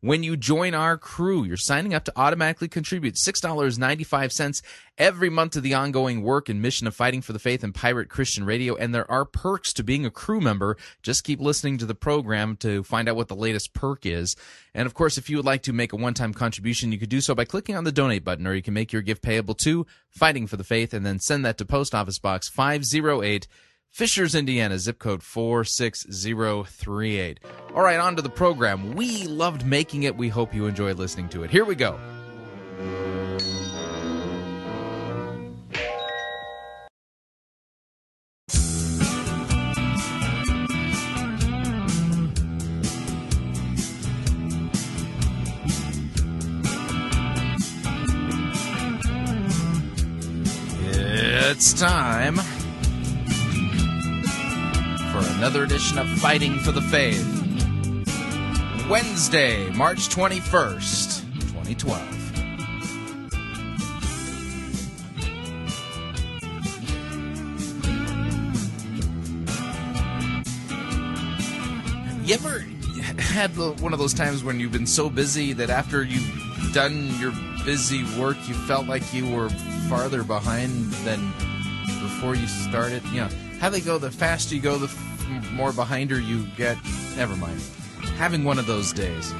When you join our crew, you're signing up to automatically contribute $6.95 every month to the ongoing work and mission of Fighting for the Faith and Pirate Christian Radio, and there are perks to being a crew member. Just keep listening to the program to find out what the latest perk is. And, of course, if you would like to make a one-time contribution, you could do so by clicking on the Donate button, or you can make your gift payable to Fighting for the Faith and then send that to Post Office Box 508, Fishers, Indiana, zip code 46038. All right, on to the program. We loved making it. We hope you enjoy listening to it. Here we go. It's time for another edition of Fighting for the Faith. Wednesday, March 21st, 2012. You ever had one of those times when you've been so busy that after you've done your busy work, you felt like you were farther behind than before you started? You know, how they go, the faster you go, the more behind her you get. Never mind. Having one of those days.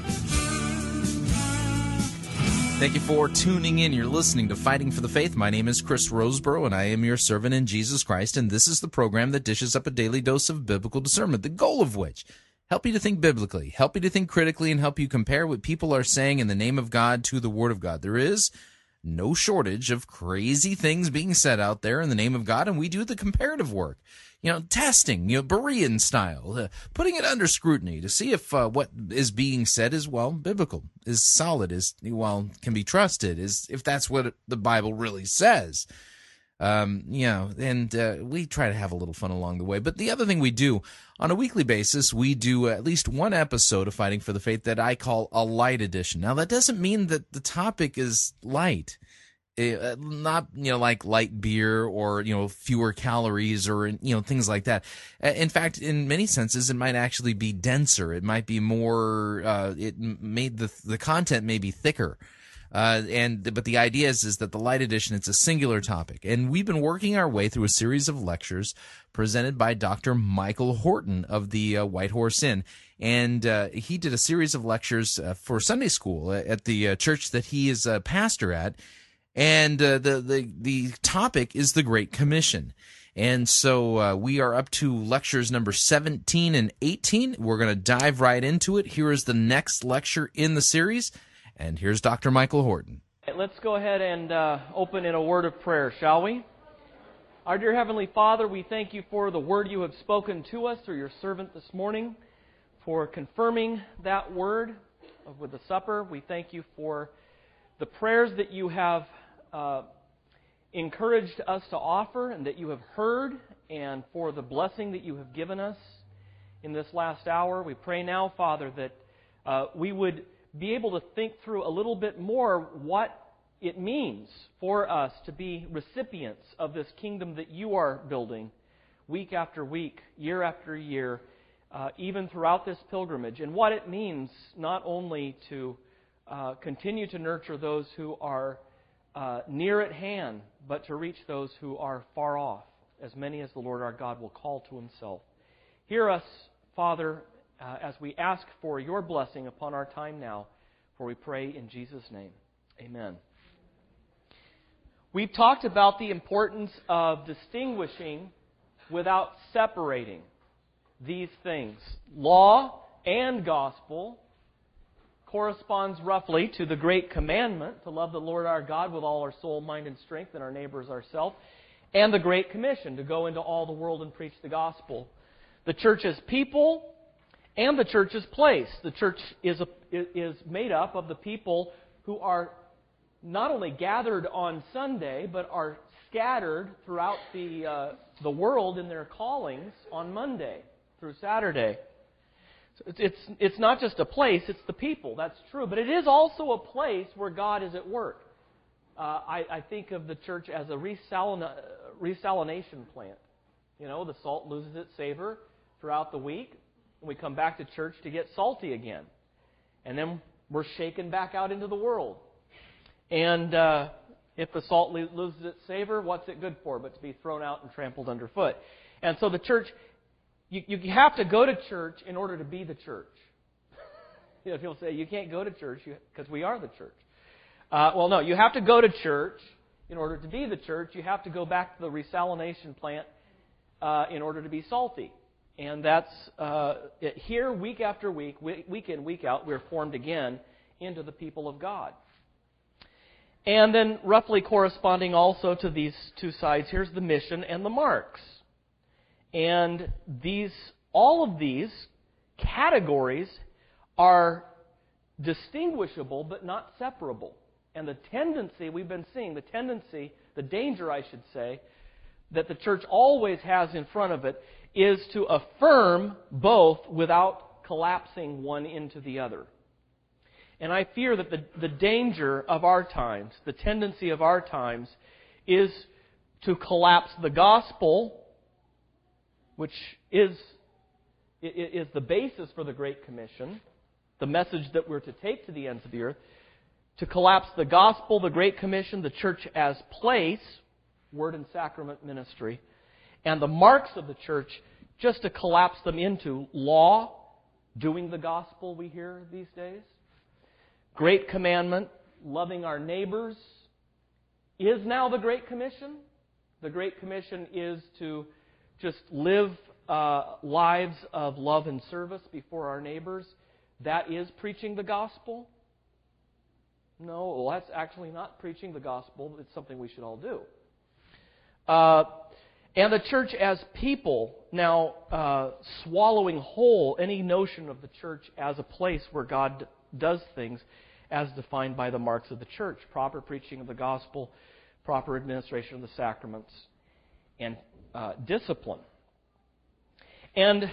Thank you for tuning in. You're listening to Fighting for the Faith. My name is Chris Roseborough, and I am your servant in Jesus Christ, and this is the program that dishes up a daily dose of biblical discernment, the goal of which: help you to think biblically, help you to think critically, and help you compare what people are saying in the name of God to the Word of God. There is no shortage of crazy things being said out there in the name of God, and we do the comparative work. You know, testing, you know, Berean style, putting it under scrutiny to see if what is being said is, well, biblical, is solid, is, well, can be trusted, is if that's what the Bible really says. We try to have a little fun along the way. But the other thing we do on a weekly basis, we do at least one episode of Fighting for the Faith that I call a light edition. Now, that doesn't mean that the topic is light, not, you know, like light beer or, you know, fewer calories or, you know, things like that. In fact, in many senses, it might actually be denser. It might be more. The content may be thicker. But the idea is that the light edition, it's a singular topic. And we've been working our way through a series of lectures presented by Dr. Michael Horton of the White Horse Inn. And he did a series of lectures for Sunday school at the church that he is a pastor at. And the topic is the Great Commission. And so we are up to lectures number 17 and 18. We're going to dive right into it. Here is the next lecture in the series. And here's Dr. Michael Horton. Let's go ahead and open in a word of prayer, shall we? Our dear Heavenly Father, we thank you for the word you have spoken to us through your servant this morning, for confirming that word with the supper. We thank you for the prayers that you have encouraged us to offer and that you have heard, and for the blessing that you have given us in this last hour. We pray now, Father, that we would be able to think through a little bit more what it means for us to be recipients of this kingdom that you are building week after week, year after year, even throughout this pilgrimage, and what it means not only to continue to nurture those who are near at hand, but to reach those who are far off, as many as the Lord our God will call to himself. Hear us, Father, as we ask for your blessing upon our time now, for we pray in Jesus' name. Amen. We've talked about the importance of distinguishing without separating these things: law and gospel corresponds roughly to the great commandment to love the Lord our God with all our soul, mind, and strength, and our neighbors ourselves, and the Great Commission to go into all the world and preach the gospel. The church is people and the church is place. The church is made up of the people who are not only gathered on Sunday, but are scattered throughout the world in their callings on Monday through Saturday. So it's not just a place, it's the people, that's true. But it is also a place where God is at work. I think of the church as a desalination plant. You know, the salt loses its savor throughout the week, and we come back to church to get salty again. And then we're shaken back out into the world. And if the salt loses its savor, what's it good for but to be thrown out and trampled underfoot? And so the church, you have to go to church in order to be the church. You know, people say, you can't go to church because we are the church. Well, no, you have to go to church in order to be the church. You have to go back to the desalination plant in order to be salty. And that's here week after week, week in, week out, we're formed again into the people of God. And then roughly corresponding also to these two sides, here's the mission and the marks. And these, all of these categories are distinguishable but not separable. And the tendency we've been seeing, the danger, I should say, that the church always has in front of it is to affirm both without collapsing one into the other. And I fear that the danger of our times, the tendency of our times, is to collapse the gospel, which is the basis for the Great Commission, the message that we're to take to the ends of the earth, to collapse the gospel, the Great Commission, the church as place, word and sacrament ministry, and the marks of the church, just to collapse them into law, doing the gospel we hear these days, Great Commandment, loving our neighbors, is now the Great Commission. The Great Commission is to just live lives of love and service before our neighbors. That is preaching the gospel. No, well, that's actually not preaching the gospel. It's something we should all do. And the church as people, now swallowing whole any notion of the church as a place where God does things as defined by the marks of the church, proper preaching of the gospel, proper administration of the sacraments, and discipline. And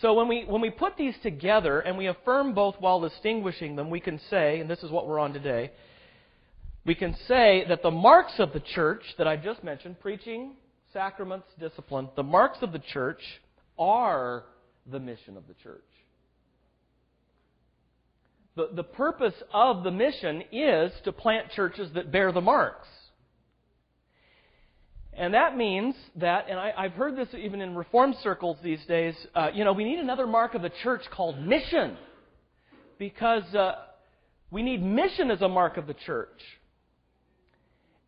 so when we put these together and we affirm both while distinguishing them, we can say, and this is what we're on today, we can say that the marks of the church that I just mentioned, preaching, sacraments, discipline, the marks of the church are the mission of the church. The purpose of the mission is to plant churches that bear the marks. And that means that, and I've heard this even in Reformed circles these days, we need another mark of the church called mission, because we need mission as a mark of the church.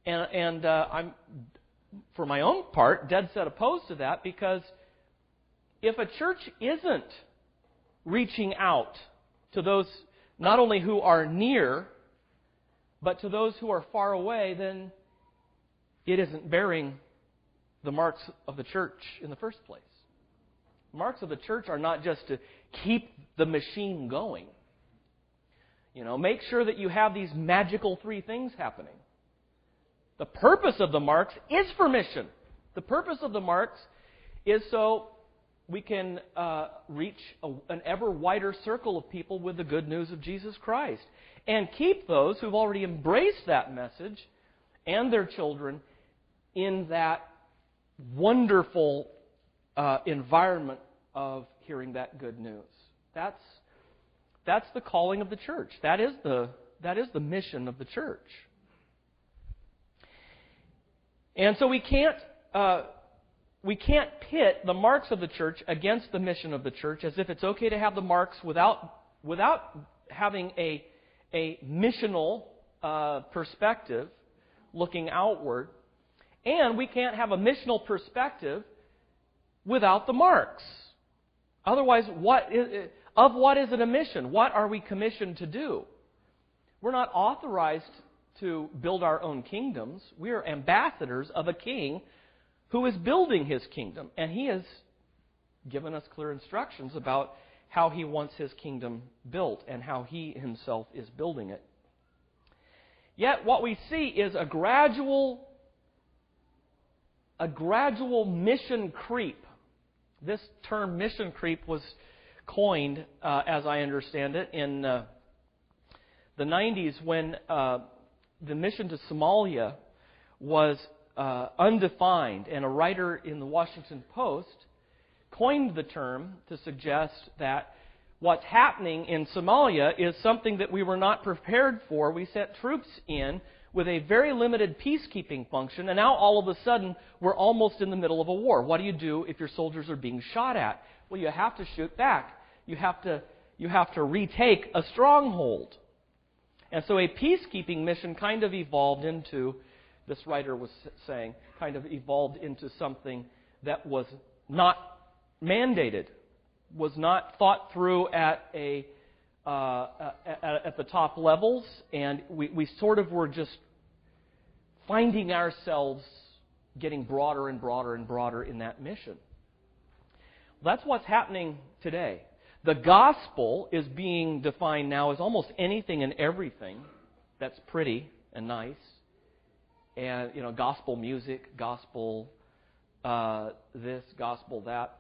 And I'm, for my own part, dead set opposed to that, because if a church isn't reaching out to those not only who are near, but to those who are far away, then it isn't bearing the marks of the church in the first place. Marks of the church are not just to keep the machine going. You know, make sure that you have these magical three things happening. The purpose of the marks is for mission. The purpose of the marks is so we can reach an ever wider circle of people with the good news of Jesus Christ and keep those who've already embraced that message and their children in that wonderful environment of hearing that good news. That's the calling of the church. That is the mission of the church. And so we can't pit the marks of the church against the mission of the church, as if it's okay to have the marks without having a missional perspective, looking outward, and we can't have a missional perspective without the marks. Otherwise, what is, of what is it a mission? What are we commissioned to do? We're not authorized to build our own kingdoms. We are ambassadors of a king who is building his kingdom. And he has given us clear instructions about how he wants his kingdom built and how he himself is building it. Yet what we see is a gradual mission creep. This term mission creep was coined, as I understand it, in the 90s when the mission to Somalia was undefined, and a writer in the Washington Post coined the term to suggest that what's happening in Somalia is something that we were not prepared for. We sent troops in with a very limited peacekeeping function, and now all of a sudden we're almost in the middle of a war. What do you do if your soldiers are being shot at? Well, you have to shoot back. You have to retake a stronghold. And so a peacekeeping mission kind of evolved into, this writer was saying, kind of evolved into something that was not mandated, was not thought through at a at the top levels, and we sort of were just finding ourselves getting broader and broader and broader in that mission. That's what's happening today. The gospel is being defined now as almost anything and everything that's pretty and nice, and gospel music, gospel this, gospel that.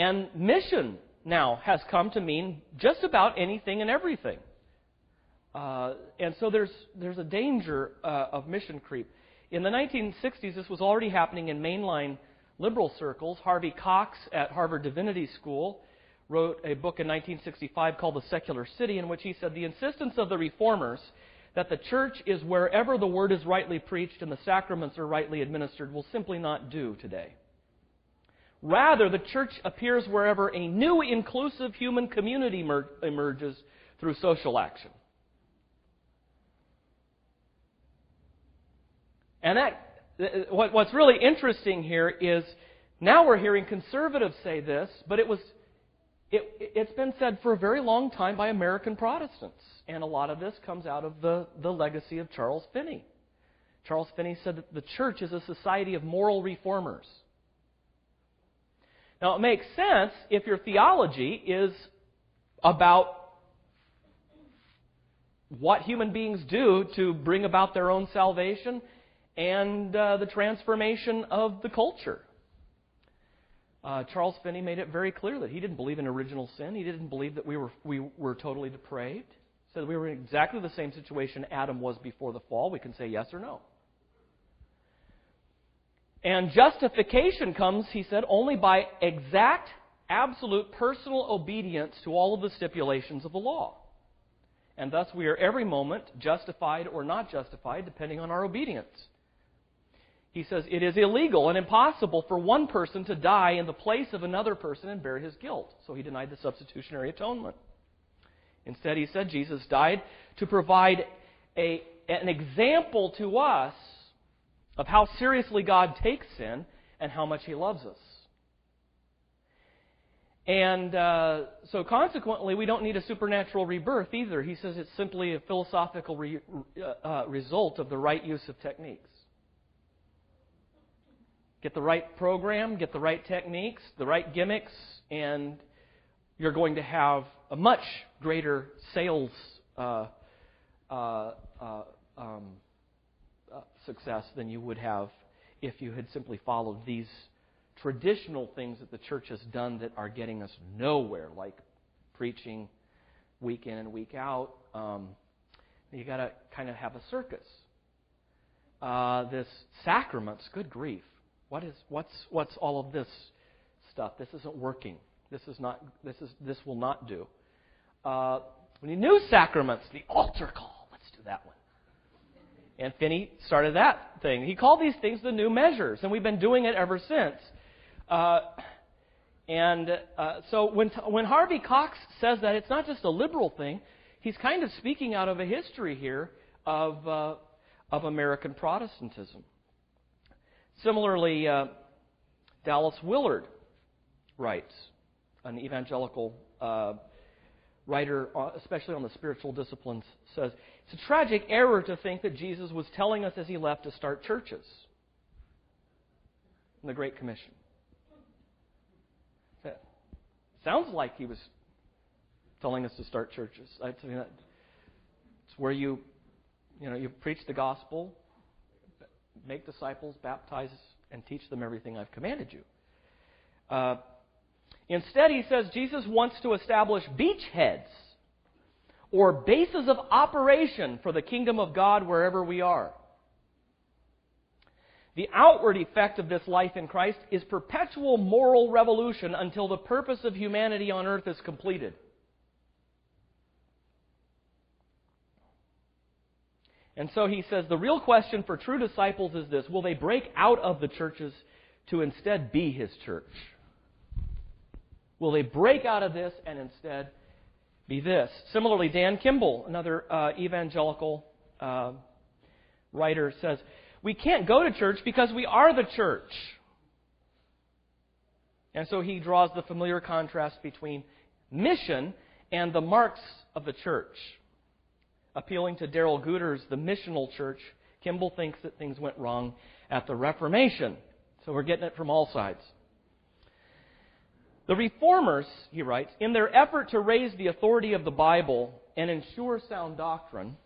And mission now has come to mean just about anything and everything. And so there's a danger of mission creep. In the 1960s, this was already happening in mainline liberal circles. Harvey Cox at Harvard Divinity School wrote a book in 1965 called The Secular City, in which he said, the insistence of the reformers that the church is wherever the word is rightly preached and the sacraments are rightly administered will simply not do today. Rather, the church appears wherever a new inclusive human community emerges through social action. And that, what's really interesting here is now we're hearing conservatives say this, but it's been said for a very long time by American Protestants. And a lot of this comes out of the legacy of Charles Finney. Charles Finney said that the church is a society of moral reformers. Now, it makes sense if your theology is about what human beings do to bring about their own salvation and the transformation of the culture. Charles Finney made it very clear that he didn't believe in original sin. He didn't believe that we were totally depraved. He said we were in exactly the same situation Adam was before the fall. We can say yes or no. And justification comes, he said, only by exact, absolute, personal obedience to all of the stipulations of the law. And thus we are every moment justified or not justified, depending on our obedience. He says, it is illegal and impossible for one person to die in the place of another person and bear his guilt. So he denied the substitutionary atonement. Instead, he said, Jesus died to provide an example to us of how seriously God takes sin and how much He loves us. And so consequently, we don't need a supernatural rebirth either. He says it's simply a philosophical result of the right use of techniques. Get the right program, get the right techniques, the right gimmicks, and you're going to have a much greater sales success than you would have if you had simply followed these traditional things that the church has done that are getting us nowhere, like preaching week in and week out. You got to kind of have a circus. This sacraments, good grief! What's all of this stuff? This isn't working. This will not do. We need new sacraments. The altar call. Let's do that one. And Finney started that thing. He called these things the new measures, and we've been doing it ever since. So when Harvey Cox says that, it's not just a liberal thing. He's kind of speaking out of a history here of American Protestantism. Similarly, Dallas Willard writes an evangelical writer, especially on the spiritual disciplines, says, it's a tragic error to think that Jesus was telling us as he left to start churches in the Great Commission. That sounds like he was telling us to start churches. It's where you preach the gospel, make disciples, baptize, and teach them everything I've commanded you. Instead, he says Jesus wants to establish beachheads or bases of operation for the kingdom of God wherever we are. The outward effect of this life in Christ is perpetual moral revolution until the purpose of humanity on earth is completed. And so he says, the real question for true disciples is this: will they break out of the churches to instead be his church? Will they break out of this and instead be this? Similarly, Dan Kimball, another evangelical writer, says, we can't go to church because we are the church. And so he draws the familiar contrast between mission and the marks of the church. Appealing to Darrell Guter's The Missional Church, Kimball thinks that things went wrong at the Reformation. So we're getting it from all sides. The Reformers, he writes, in their effort to raise the authority of the Bible and ensure sound doctrine,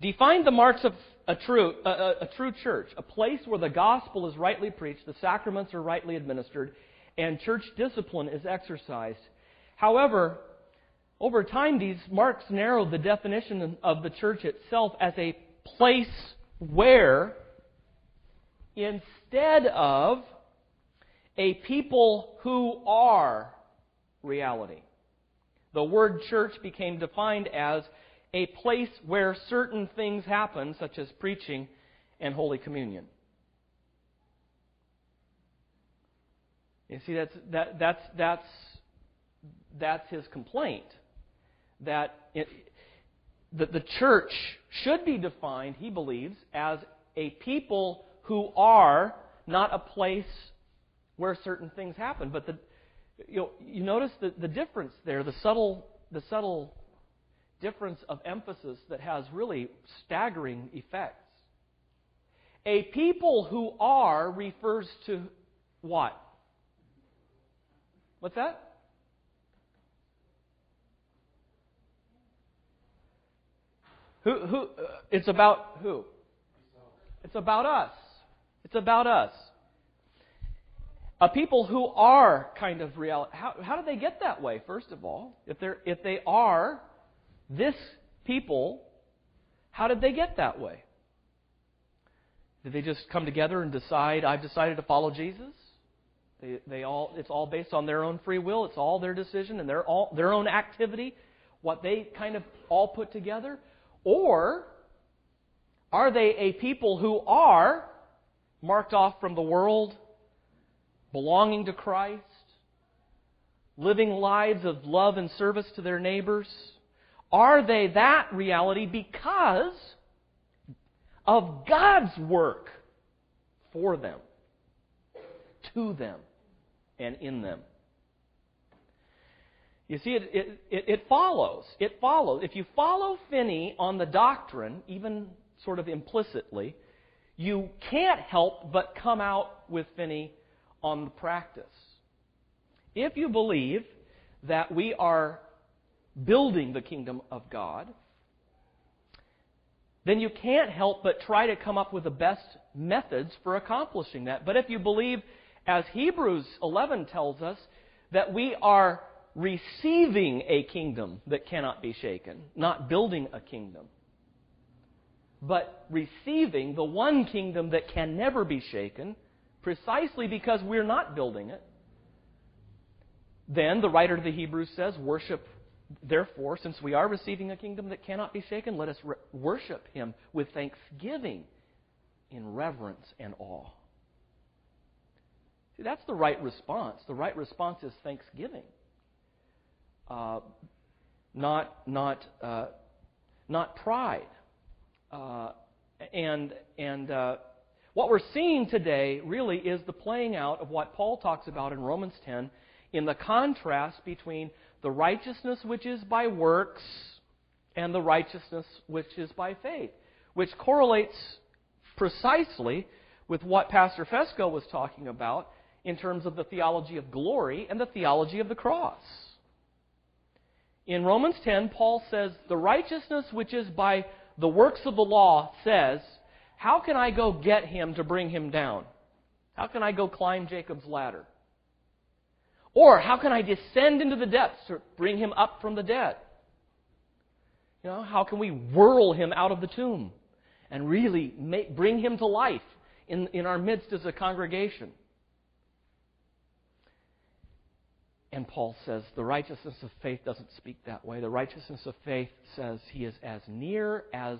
defined the marks of a true church, a place where the gospel is rightly preached, the sacraments are rightly administered, and church discipline is exercised. However, over time, these marks narrowed the definition of the church itself as a place where, instead of a people who are reality, the word church became defined as a place where certain things happen, such as preaching and Holy Communion. You see, that's his complaint. That the church should be defined, he believes, as a people who are, not a place where certain things happen. But you notice the difference there, the subtle difference of emphasis that has really staggering effects. A people who are refers to what? What's that? It's about who? It's about us. It's about us. A people who are kind of reality. How do they get that way? First of all, if they are this people, how did they get that way? Did they just come together and decide, I've decided to follow Jesus? It's all based on their own free will. It's all their decision and their own activity, what they kind of all put together. Or are they a people who are marked off from the world, belonging to Christ, living lives of love and service to their neighbors? Are they that reality because of God's work for them, to them, and in them? You see, it follows. If you follow Finney on the doctrine, even sort of implicitly, you can't help but come out with Finney on the practice. If you believe that we are building the kingdom of God, then you can't help but try to come up with the best methods for accomplishing that. But if you believe, as Hebrews 11 tells us, that we are receiving a kingdom that cannot be shaken, not building a kingdom, but receiving the one kingdom that can never be shaken, precisely because we're not building it, then the writer of the Hebrews says, worship, therefore, since we are receiving a kingdom that cannot be shaken, let us worship Him with thanksgiving in reverence and awe. See, that's the right response. The right response is thanksgiving. Not pride. And what we're seeing today really is the playing out of what Paul talks about in Romans 10 in the contrast between the righteousness which is by works and the righteousness which is by faith, which correlates precisely with what Pastor Fesco was talking about in terms of the theology of glory and the theology of the cross. In Romans 10, Paul says, the righteousness which is by the works of the law says, how can I go get him to bring him down? How can I go climb Jacob's ladder? Or how can I descend into the depths to bring him up from the dead? You know, how can we whirl him out of the tomb and really bring him to life in our midst as a congregation? And Paul says the righteousness of faith doesn't speak that way. The righteousness of faith says he is as near as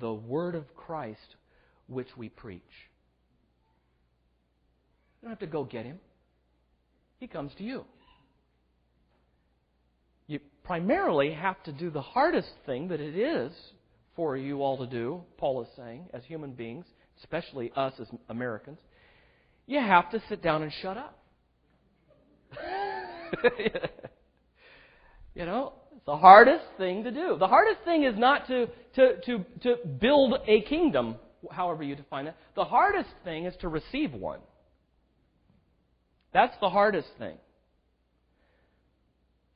the word of Christ which we preach. You don't have to go get him. He comes to you. You primarily have to do the hardest thing that it is for you all to do, Paul is saying, as human beings, especially us as Americans. You have to sit down and shut up. You know, it's the hardest thing to do. The hardest thing is not to build a kingdom, however you define it. The hardest thing is to receive one. That's the hardest thing.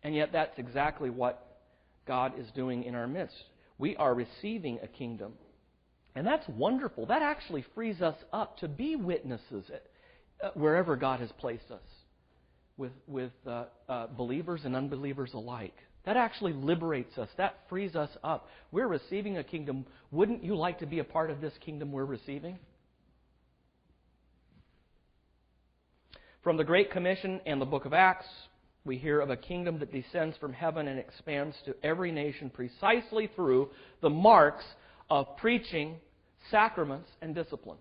And yet that's exactly what God is doing in our midst. We are receiving a kingdom. And that's wonderful. That actually frees us up to be witnesses wherever God has placed us with believers and unbelievers alike. That actually liberates us. That frees us up. We're receiving a kingdom. Wouldn't you like to be a part of this kingdom we're receiving? From the Great Commission and the Book of Acts, we hear of a kingdom that descends from heaven and expands to every nation precisely through the marks of preaching, sacraments, and discipline.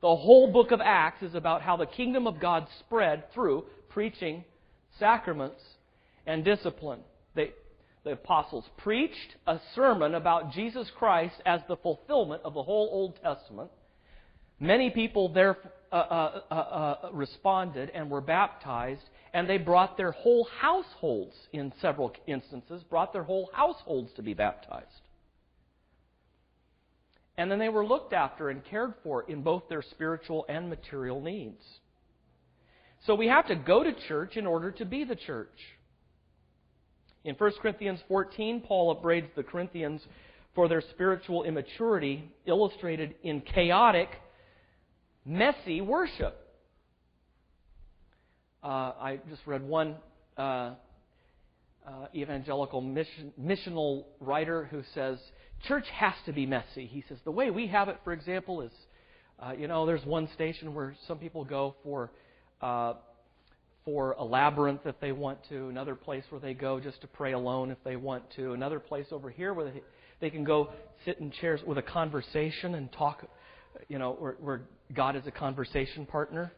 The whole book of Acts is about how the kingdom of God spread through preaching, sacraments, and discipline. The apostles preached a sermon about Jesus Christ as the fulfillment of the whole Old Testament. Many people there responded and were baptized, and they brought their whole households, in several instances, brought their whole households to be baptized. And then they were looked after and cared for in both their spiritual and material needs. So we have to go to church in order to be the church. In 1 Corinthians 14, Paul upbraids the Corinthians for their spiritual immaturity, illustrated in chaotic, messy worship. I just read one evangelical missional writer who says, church has to be messy. He says, the way we have it, for example, is, there's one station where some people go for a labyrinth if they want to, another place where they go just to pray alone if they want to, another place over here where they can go sit in chairs with a conversation and talk, where God is a conversation partner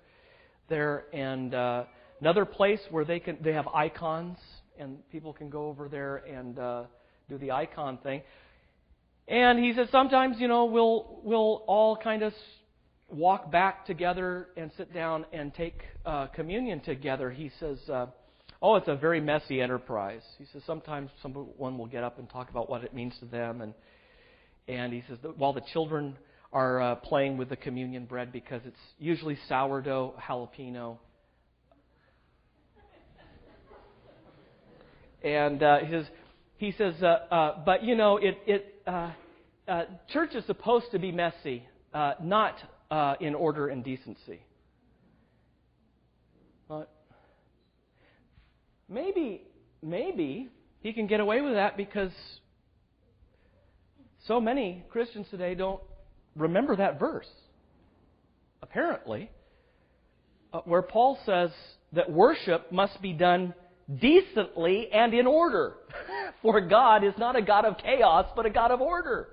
there, and another place where they have icons, and people can go over there and do the icon thing. And he says, sometimes, we'll all kind of walk back together and sit down and take communion together. He says, it's a very messy enterprise. He says, sometimes someone will get up and talk about what it means to them. And he says, that while the children are playing with the communion bread because it's usually sourdough, jalapeno. And he says, but church is supposed to be messy, not in order and decency. But maybe he can get away with that because so many Christians today don't remember that verse, apparently, where Paul says that worship must be done decently and in order. For God is not a God of chaos, but a God of order.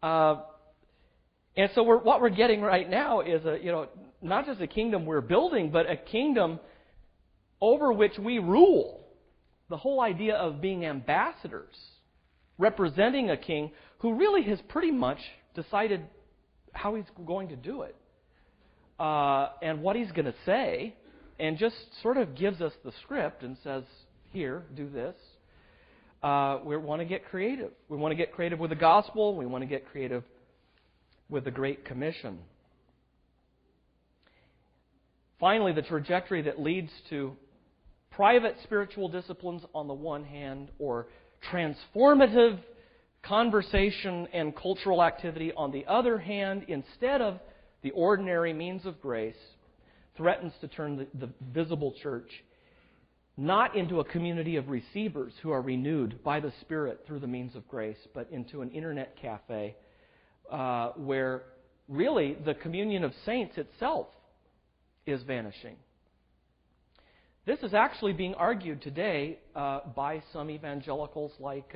And so what we're getting right now is not just a kingdom we're building, but a kingdom over which we rule. The whole idea of being ambassadors, representing a king who really has pretty much decided how he's going to do it and what he's going to say. and just sort of gives us the script and says, here, do this. We want to get creative. We want to get creative with the gospel. We want to get creative with the Great Commission. Finally, the trajectory that leads to private spiritual disciplines on the one hand, or transformative conversation and cultural activity on the other hand, instead of the ordinary means of grace, threatens to turn the visible church not into a community of receivers who are renewed by the Spirit through the means of grace, but into an internet cafe where really the communion of saints itself is vanishing. This is actually being argued today by some evangelicals like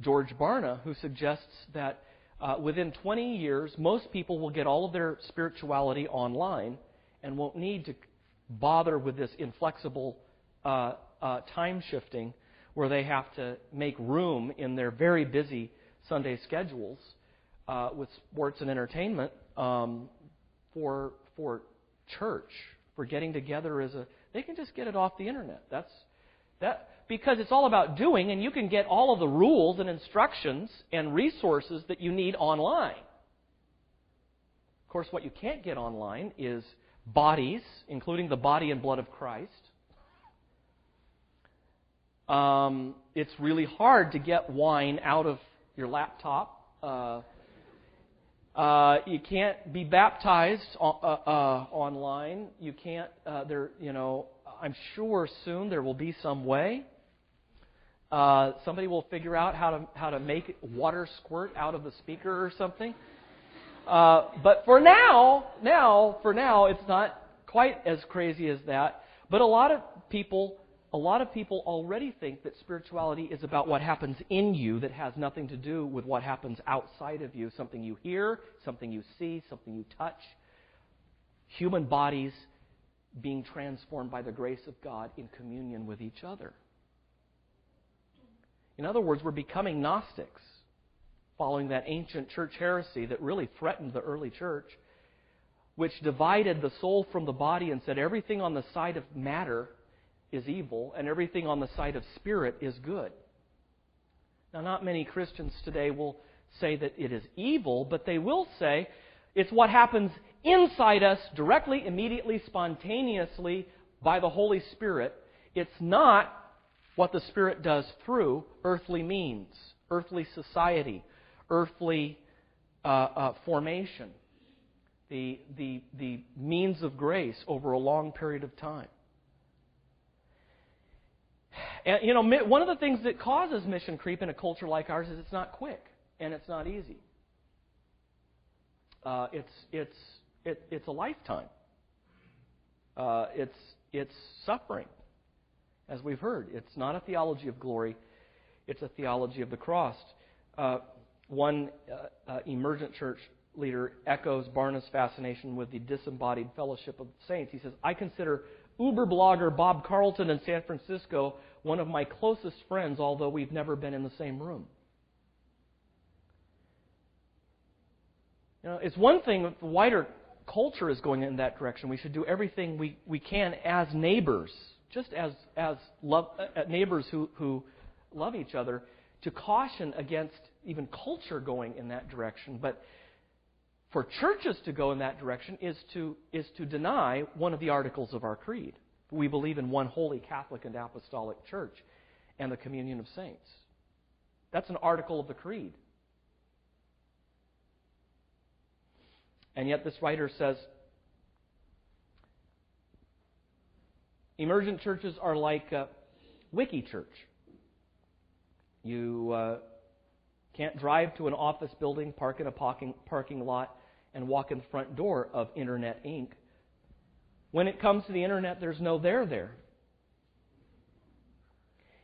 George Barna, who suggests that within 20 years, most people will get all of their spirituality online and won't need to bother with this inflexible time shifting where they have to make room in their very busy Sunday schedules with sports and entertainment for church, for getting together as a... They can just get it off the internet. Because it's all about doing, and you can get all of the rules and instructions and resources that you need online. Of course, what you can't get online is bodies, including the body and blood of Christ. It's really hard to get wine out of your laptop. You can't be baptized online. You can't. I'm sure soon there will be some way. Somebody will figure out how to make water squirt out of the speaker or something. But for now, it's not quite as crazy as that. But a lot of people already think that spirituality is about what happens in you that has nothing to do with what happens outside of you, something you hear, something you see, something you touch. Human bodies being transformed by the grace of God in communion with each other. In other words, we're becoming Gnostics, following that ancient church heresy that really threatened the early church, which divided the soul from the body and said everything on the side of matter is evil, and everything on the side of spirit is good. Now, not many Christians today will say that it is evil, but they will say it's what happens inside us directly, immediately, spontaneously by the Holy Spirit. It's not what the Spirit does through earthly means, earthly society, earthly formation, the means of grace over a long period of time. And, one of the things that causes mission creep in a culture like ours is it's not quick and it's not easy. It's a lifetime. It's suffering, as we've heard. It's not a theology of glory; it's a theology of the cross. One emergent church leader echoes Barna's fascination with the disembodied fellowship of the saints. He says, "I consider Uber blogger Bob Carlton in San Francisco one of my closest friends, although we've never been in the same room." It's one thing if the wider culture is going in that direction. We should do everything we can as neighbors, just as neighbors who love each other, to caution against even culture going in that direction. But for churches to go in that direction is to deny one of the articles of our creed. We believe in one holy Catholic and apostolic church and the communion of saints. That's an article of the creed. And yet this writer says, emergent churches are like a wiki church. You can't drive to an office building, park in a parking lot, and walk in the front door of Internet Inc. When it comes to the Internet, there's no there there.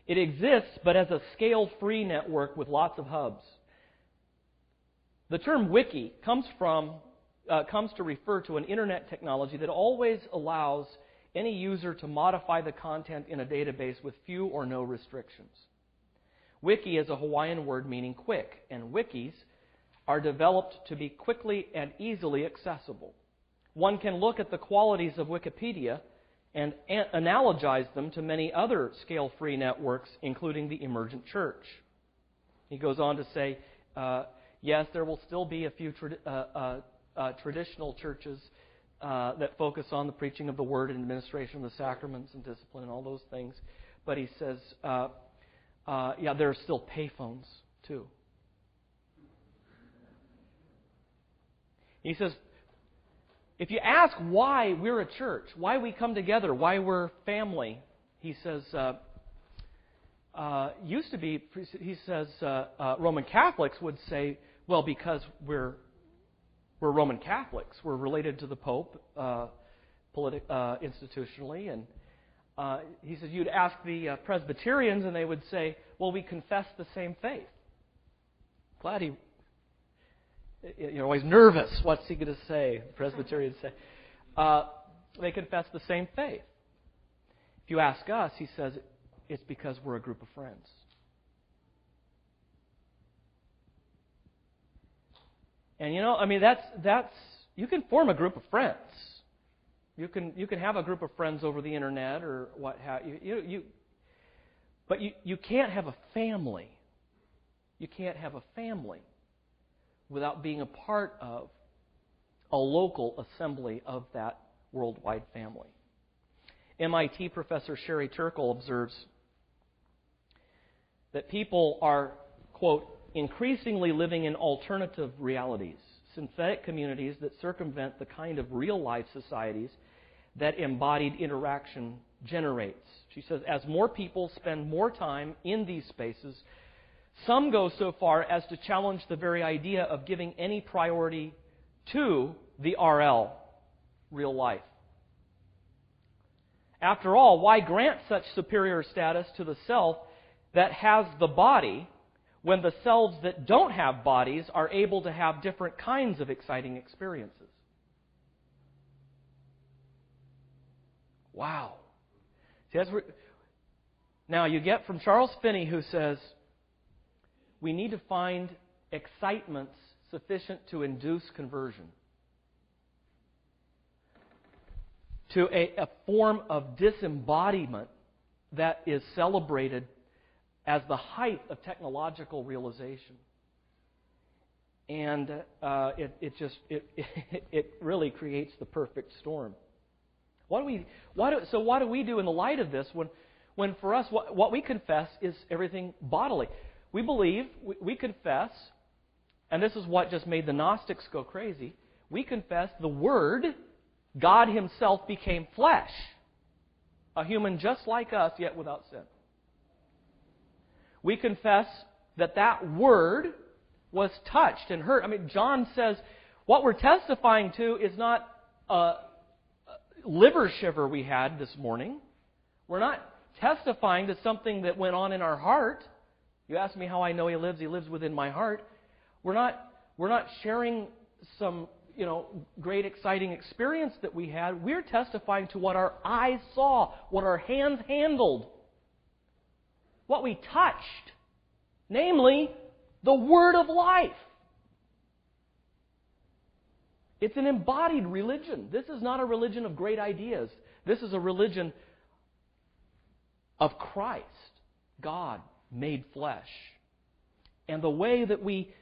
It exists, but as a scale-free network with lots of hubs. The term wiki comes to refer to an Internet technology that always allows any user to modify the content in a database with few or no restrictions. Wiki is a Hawaiian word meaning quick, and wikis are developed to be quickly and easily accessible. One can look at the qualities of Wikipedia and analogized them to many other scale-free networks, including the emergent church. He goes on to say, yes, there will still be a few traditional churches that focus on the preaching of the Word and administration of the sacraments and discipline and all those things. But he says, there are still payphones, too. He says, if you ask why we're a church, why we come together, why we're family, he says, Roman Catholics would say, well, because we're Roman Catholics, we're related to the Pope institutionally, and he says you'd ask the Presbyterians, and they would say, well, we confess the same faith. Glad he. You're always nervous. What's he going to say? The Presbyterians say. They confess the same faith. If you ask us, he says, it's because we're a group of friends. And that's you can form a group of friends. You can have a group of friends over the internet or what have you. But you can't have a family. You can't have a family without being a part of a local assembly of that worldwide family. MIT professor Sherry Turkle observes that people are, quote, increasingly living in alternative realities, synthetic communities that circumvent the kind of real-life societies that embodied interaction generates. She says, as more people spend more time in these spaces, some go so far as to challenge the very idea of giving any priority to the RL, real life. After all, why grant such superior status to the self that has the body when the selves that don't have bodies are able to have different kinds of exciting experiences? Wow. See, now you get from Charles Finney, who says, we need to find excitements sufficient to induce conversion to a form of disembodiment that is celebrated as the height of technological realization. And it really creates the perfect storm. What do we do in the light of this when for us what we confess is everything bodily? We believe, we confess, and this is what just made the Gnostics go crazy, we confess the Word, God Himself became flesh, a human just like us, yet without sin. We confess that Word was touched and hurt. John says what we're testifying to is not a liver shiver we had this morning. We're not testifying to something that went on in our heart. You ask me how I know He lives within my heart. We're not sharing some, great exciting experience that we had. We're testifying to what our eyes saw, what our hands handled, what we touched, namely the Word of life. It's an embodied religion. This is not a religion of great ideas. This is a religion of Christ, God made flesh. And the way that we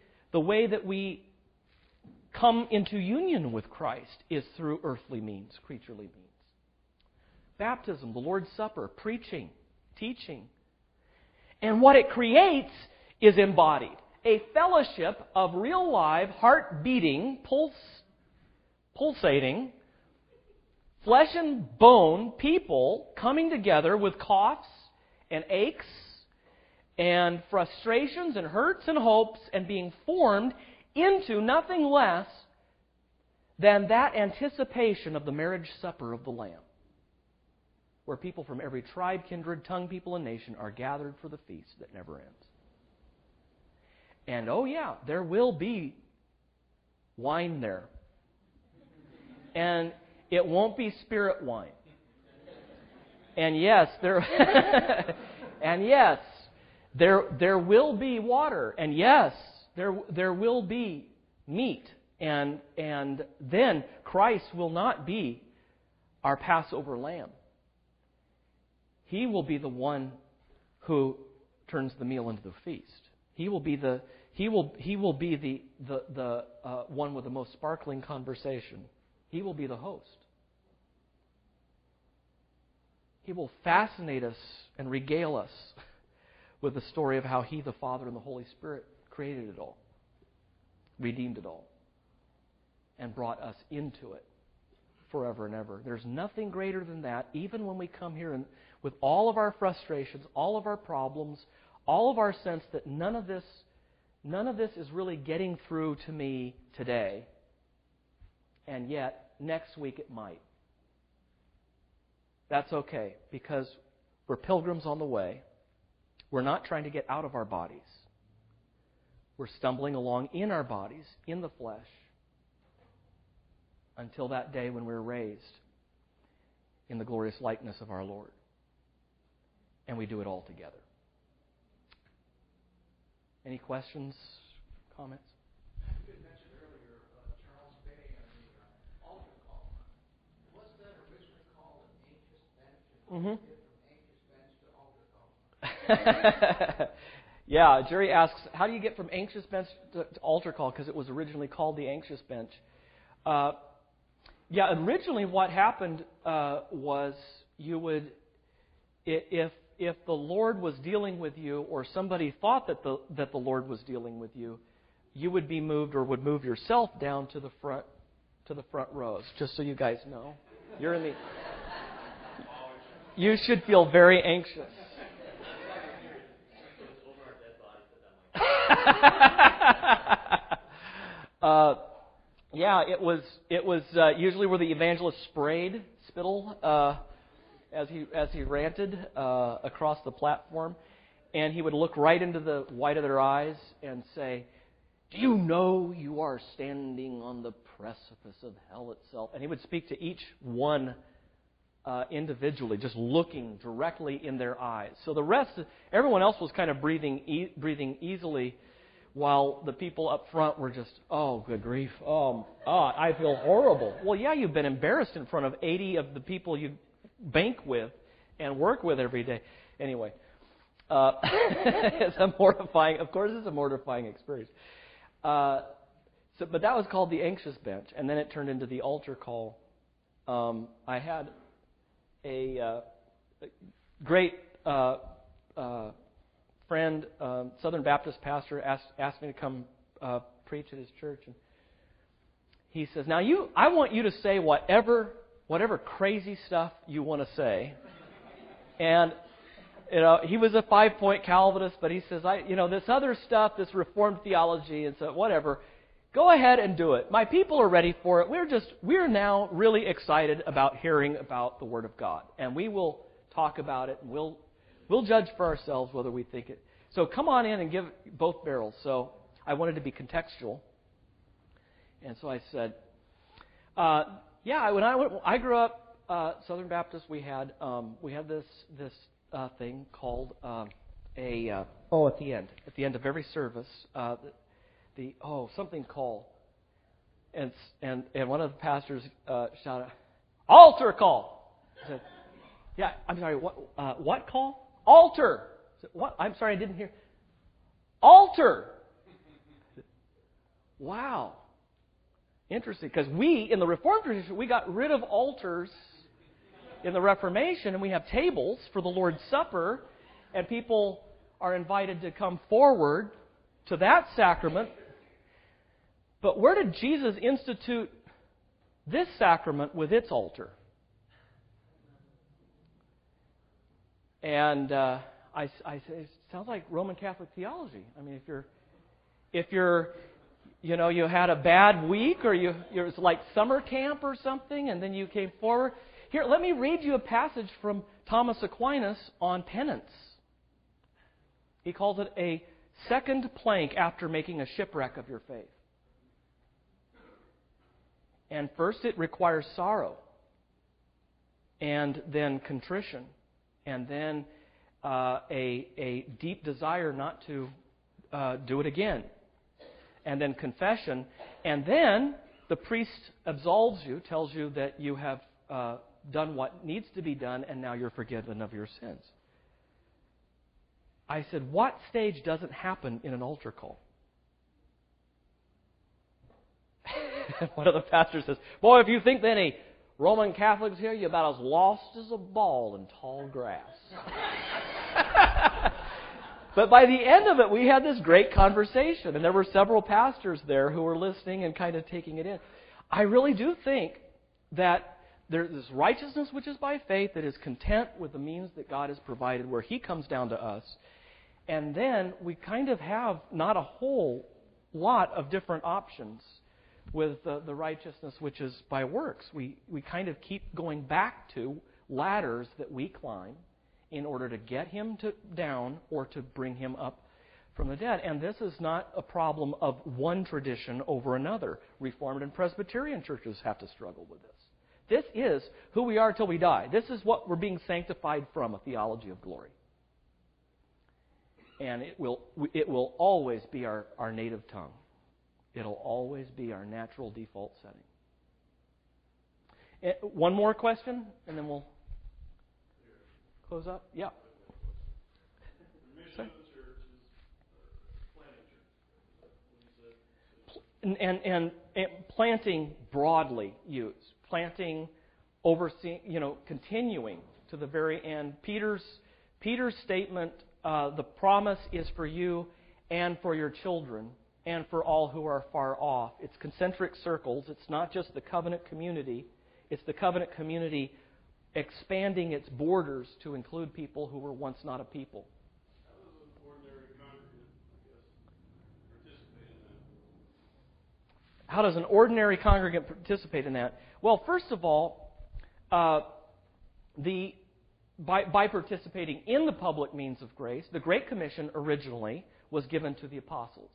come into union with Christ is through earthly means, creaturely means. Baptism, the Lord's Supper, preaching, teaching. And what it creates is embodied. A fellowship of real live, heart-beating, pulsating, flesh and bone people coming together with coughs and aches and frustrations and hurts and hopes, and being formed into nothing less than that anticipation of the marriage supper of the Lamb, where people from every tribe, kindred, tongue, people, and nation are gathered for the feast that never ends. And there will be wine there. And it won't be spirit wine. And yes, there will be water, and yes, there will be meat, and then Christ will not be our Passover lamb. He will be the one who turns the meal into the feast. He will be the one with the most sparkling conversation. He will be the host. He will fascinate us and regale us with the story of how He, the Father, and the Holy Spirit created it all, redeemed it all, and brought us into it forever and ever. There's nothing greater than that, even when we come here and with all of our frustrations, all of our problems, all of our sense that none of this is really getting through to me today, and yet next week it might. That's okay, because we're pilgrims on the way. We're not trying to get out of our bodies. We're stumbling along in our bodies, in the flesh, until that day when we're raised in the glorious likeness of our Lord. And we do it all together. Any questions, comments? Mm-hmm. Yeah, Jerry asks, how do you get from anxious bench to altar call? Because it was originally called the anxious bench. Originally what happened was if the Lord was dealing with you, or somebody thought that the Lord was dealing with you, you would be moved, or would move yourself down to the front rows. Just so you guys know, you're in the. You should feel very anxious. It was usually where the evangelist sprayed spittle as he ranted across the platform, and he would look right into the white of their eyes and say, "Do you know you are standing on the precipice of hell itself?" And he would speak to each one individually, just looking directly in their eyes. So the rest, everyone else was kind of breathing easily, while the people up front were just, "Oh, good grief! Oh, I feel horrible." Well, yeah, you've been embarrassed in front of 80 of the people you bank with and work with every day. Anyway, it's a mortifying experience. But that was called the anxious bench, and then it turned into the altar call. I had a great friend, Southern Baptist pastor, asked me to come preach at his church, and he says, "Now I want you to say whatever crazy stuff you want to say." And he was a 5-point Calvinist, but he says, this other stuff, this Reformed theology, and so whatever. Go ahead and do it. My people are ready for it. We're now really excited about hearing about the Word of God, and we will talk about it, and we'll judge for ourselves whether we think it. So come on in and give both barrels. So I wanted to be contextual, and so I said, when I grew up Southern Baptist, we had this thing called at the end of every service. Something call, and one of the pastors shouted, "Altar call!" I said, "Yeah, I'm sorry. What call? Altar." I said, "What? I'm sorry, I didn't hear. Altar." I said, "Wow, interesting." Because we in the Reformed tradition, we got rid of altars in the Reformation, and we have tables for the Lord's Supper, and people are invited to come forward to that sacrament. But where did Jesus institute this sacrament with its altar? And I say, it sounds like Roman Catholic theology. I mean, if you're, you had a bad week, or it was like summer camp or something, and then you came forward. Here, let me read you a passage from Thomas Aquinas on penance. He calls it a second plank after making a shipwreck of your faith. And first it requires sorrow, and then contrition, and then a deep desire not to do it again, and then confession, and then the priest absolves you, tells you that you have done what needs to be done, and now you're forgiven of your sins. I said, what stage doesn't happen in an altar call? And one of the pastors says, boy, if you think that any Roman Catholics here, you're about as lost as a ball in tall grass. But by the end of it, we had this great conversation, and there were several pastors there who were listening and kind of taking it in. I really do think that there's this righteousness which is by faith that is content with the means that God has provided where He comes down to us. And then we kind of have not a whole lot of different options with the righteousness which is by works. We kind of keep going back to ladders that we climb in order to get Him down or to bring Him up from the dead. And this is not a problem of one tradition over another. Reformed and Presbyterian churches have to struggle with this. This is who we are till we die. This is what we're being sanctified from, a theology of glory. And it will always be our native tongue. It'll always be our natural default setting. And one more question, and then we'll close up. Yeah. The mission of the church is planting church. And planting broadly used. Planting, overseeing, continuing to the very end. Peter's statement, the promise is for you and for your children and for all who are far off. It's concentric circles. It's not just the covenant community. It's the covenant community expanding its borders to include people who were once not a people. How does an ordinary congregant, participate in that? How does an ordinary congregant participate in that? Well, first of all, by participating in the public means of grace, the Great Commission originally was given to the apostles.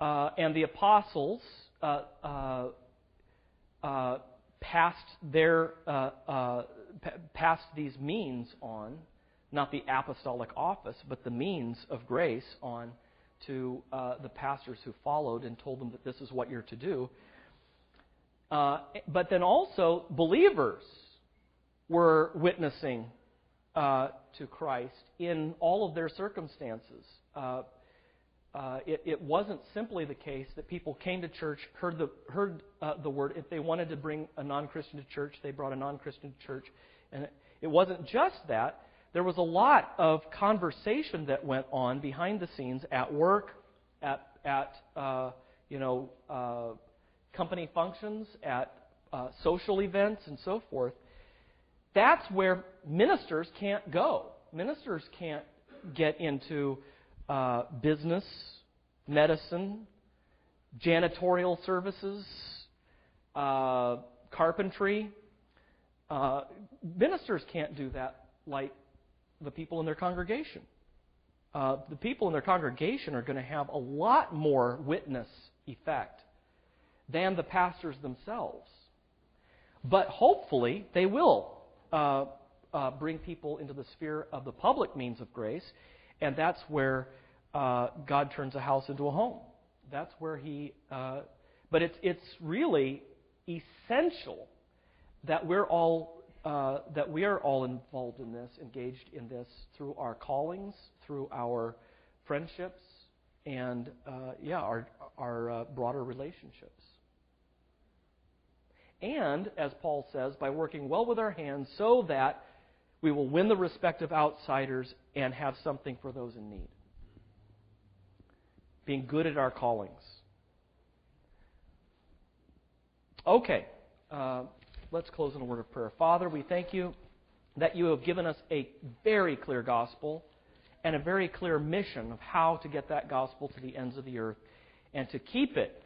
And the apostles passed these means on, not the apostolic office, but the means of grace on to the pastors who followed and told them that this is what you're to do. But then also believers were witnessing to Christ in all of their circumstances. It wasn't simply the case that people came to church, heard the word. If they wanted to bring a non-Christian to church, they brought a non-Christian to church. And it wasn't just that. There was a lot of conversation that went on behind the scenes at work, at company functions, at social events, and so forth. That's where ministers can't go. Ministers can't get into business, medicine, janitorial services, carpentry. Ministers can't do that like the people in their congregation. The people in their congregation are going to have a lot more witness effect than the pastors themselves. But hopefully they will bring people into the sphere of the public means of grace, and that's where God turns a house into a home. That's where He... but it's really essential that we are all involved in this, engaged in this through our callings, through our friendships, and our broader relationships. And, as Paul says, by working well with our hands so that we will win the respect of outsiders and have something for those in need. Being good at our callings. Okay, let's close in a word of prayer. Father, we thank You that You have given us a very clear gospel and a very clear mission of how to get that gospel to the ends of the earth and to keep it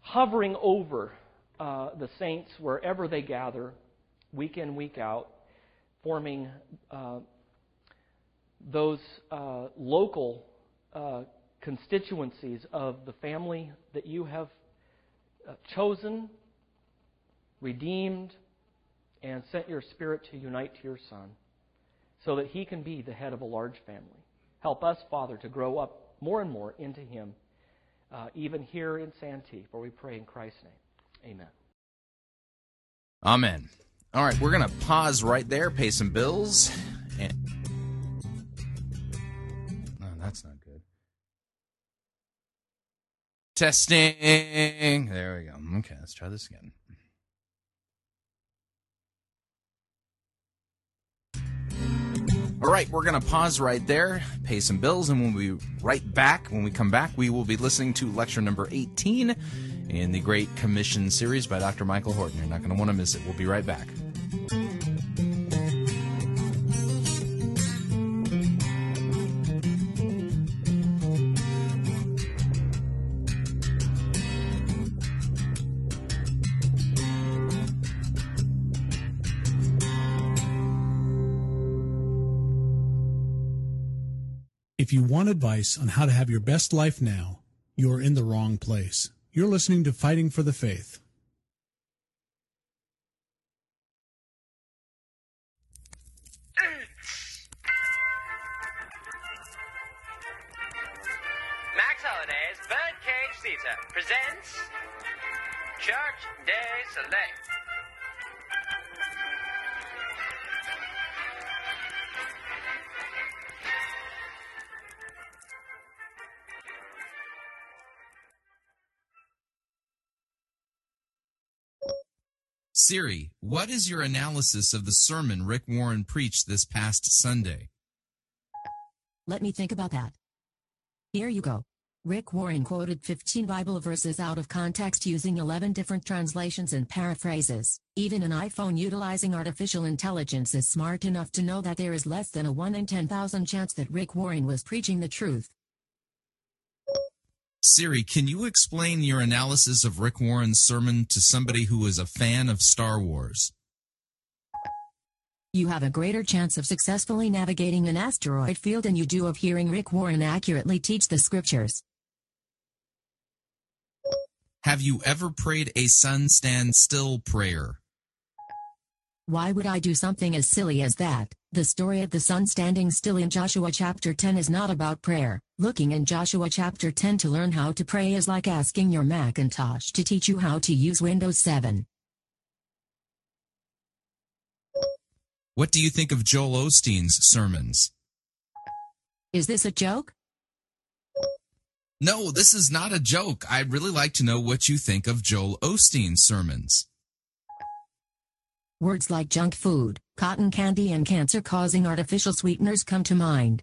hovering over the saints wherever they gather, week in, week out, forming those local constituencies of the family that You have chosen, redeemed, and sent Your Spirit to unite to Your Son so that He can be the head of a large family. Help us, Father, to grow up more and more into Him, even here in Santee, for we pray in Christ's name. Amen. Amen. All right, we're going to pause right there, pay some bills. And... no, that's not good. Testing. There we go. Okay, let's try this again. All right, we're going to pause right there, pay some bills, and we'll be right back. When we come back, we will be listening to lecture number 18 in the Great Commission series by Dr. Michael Horton. You're not going to want to miss it. We'll be right back. If you want advice on how to have your best life now, you're in the wrong place. You're listening to Fighting for the Faith. Max Holliday's Birdcage Theater presents Church Day Select. Siri, what is your analysis of the sermon Rick Warren preached this past Sunday? Let me think about that. Here you go. Rick Warren quoted 15 Bible verses out of context using 11 different translations and paraphrases. Even an iPhone utilizing artificial intelligence is smart enough to know that there is less than a 1 in 10,000 chance that Rick Warren was preaching the truth. Siri, can you explain your analysis of Rick Warren's sermon to somebody who is a fan of Star Wars? You have a greater chance of successfully navigating an asteroid field than you do of hearing Rick Warren accurately teach the scriptures. Have you ever prayed a sun stand still prayer? Why would I do something as silly as that? The story of the sun standing still in Joshua chapter 10 is not about prayer. Looking in Joshua chapter 10 to learn how to pray is like asking your Macintosh to teach you how to use Windows 7. What do you think of Joel Osteen's sermons? Is this a joke? No, this is not a joke. I'd really like to know what you think of Joel Osteen's sermons. Words like junk food, cotton candy, and cancer-causing artificial sweeteners come to mind.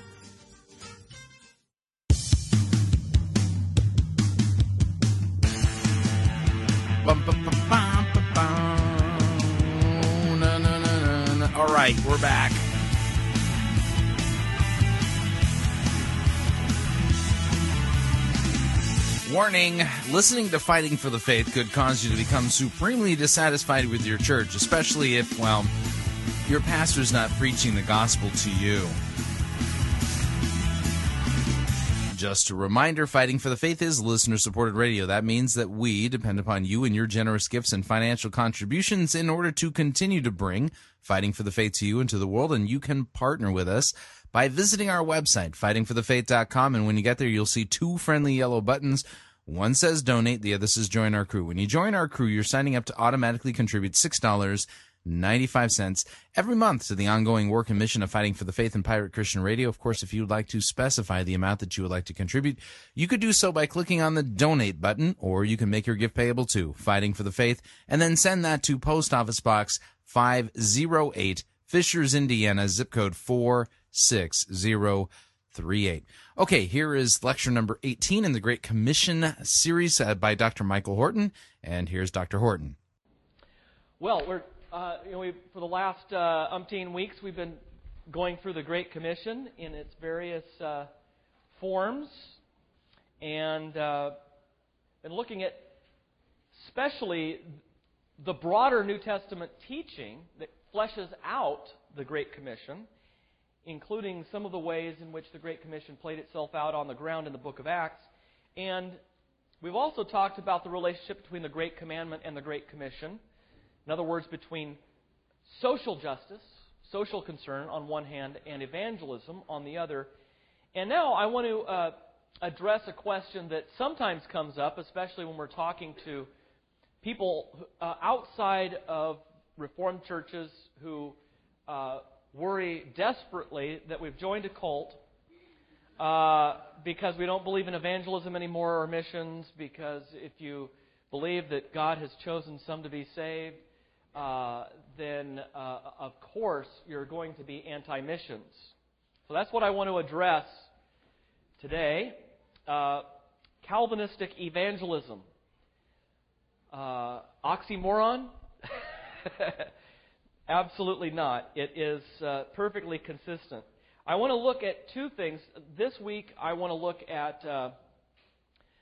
Alright, we're back. Warning, listening to Fighting for the Faith could cause you to become supremely dissatisfied with your church, especially if, well, your pastor's not preaching the gospel to you. Just a reminder, Fighting for the Faith is listener-supported radio. That means that we depend upon you and your generous gifts and financial contributions in order to continue to bring Fighting for the Faith to you and to the world, and you can partner with us by visiting our website, fightingforthefaith.com, and when you get there, you'll see two friendly yellow buttons. One says donate, the other says join our crew. When you join our crew, you're signing up to automatically contribute $6 $95 every month to the ongoing work and mission of Fighting for the Faith and Pirate Christian Radio. Of course, if you would like to specify the amount that you would like to contribute, you could do so by clicking on the Donate button, or you can make your gift payable to Fighting for the Faith, and then send that to Post Office Box 508, Fishers, Indiana, zip code 46038. Okay, here is lecture number 18 in the Great Commission series by Dr. Michael Horton, and here's Dr. Horton. Well, we're for the last umpteen weeks, we've been going through the Great Commission in its various forms, and been looking at especially the broader New Testament teaching that fleshes out the Great Commission, including some of the ways in which the Great Commission played itself out on the ground in the Book of Acts. And we've also talked about the relationship between the Great Commandment and the Great Commission. In other words, between social justice, social concern on one hand, and evangelism on the other. And now I want to address a question that sometimes comes up, especially when we're talking to people outside of Reformed churches who worry desperately that we've joined a cult because we don't believe in evangelism anymore or missions, because if you believe that God has chosen some to be saved, then of course you're going to be anti-missions. So that's what I want to address today. Calvinistic evangelism. Oxymoron? Absolutely not. It is perfectly consistent. I want to look at two things. This week I want to look at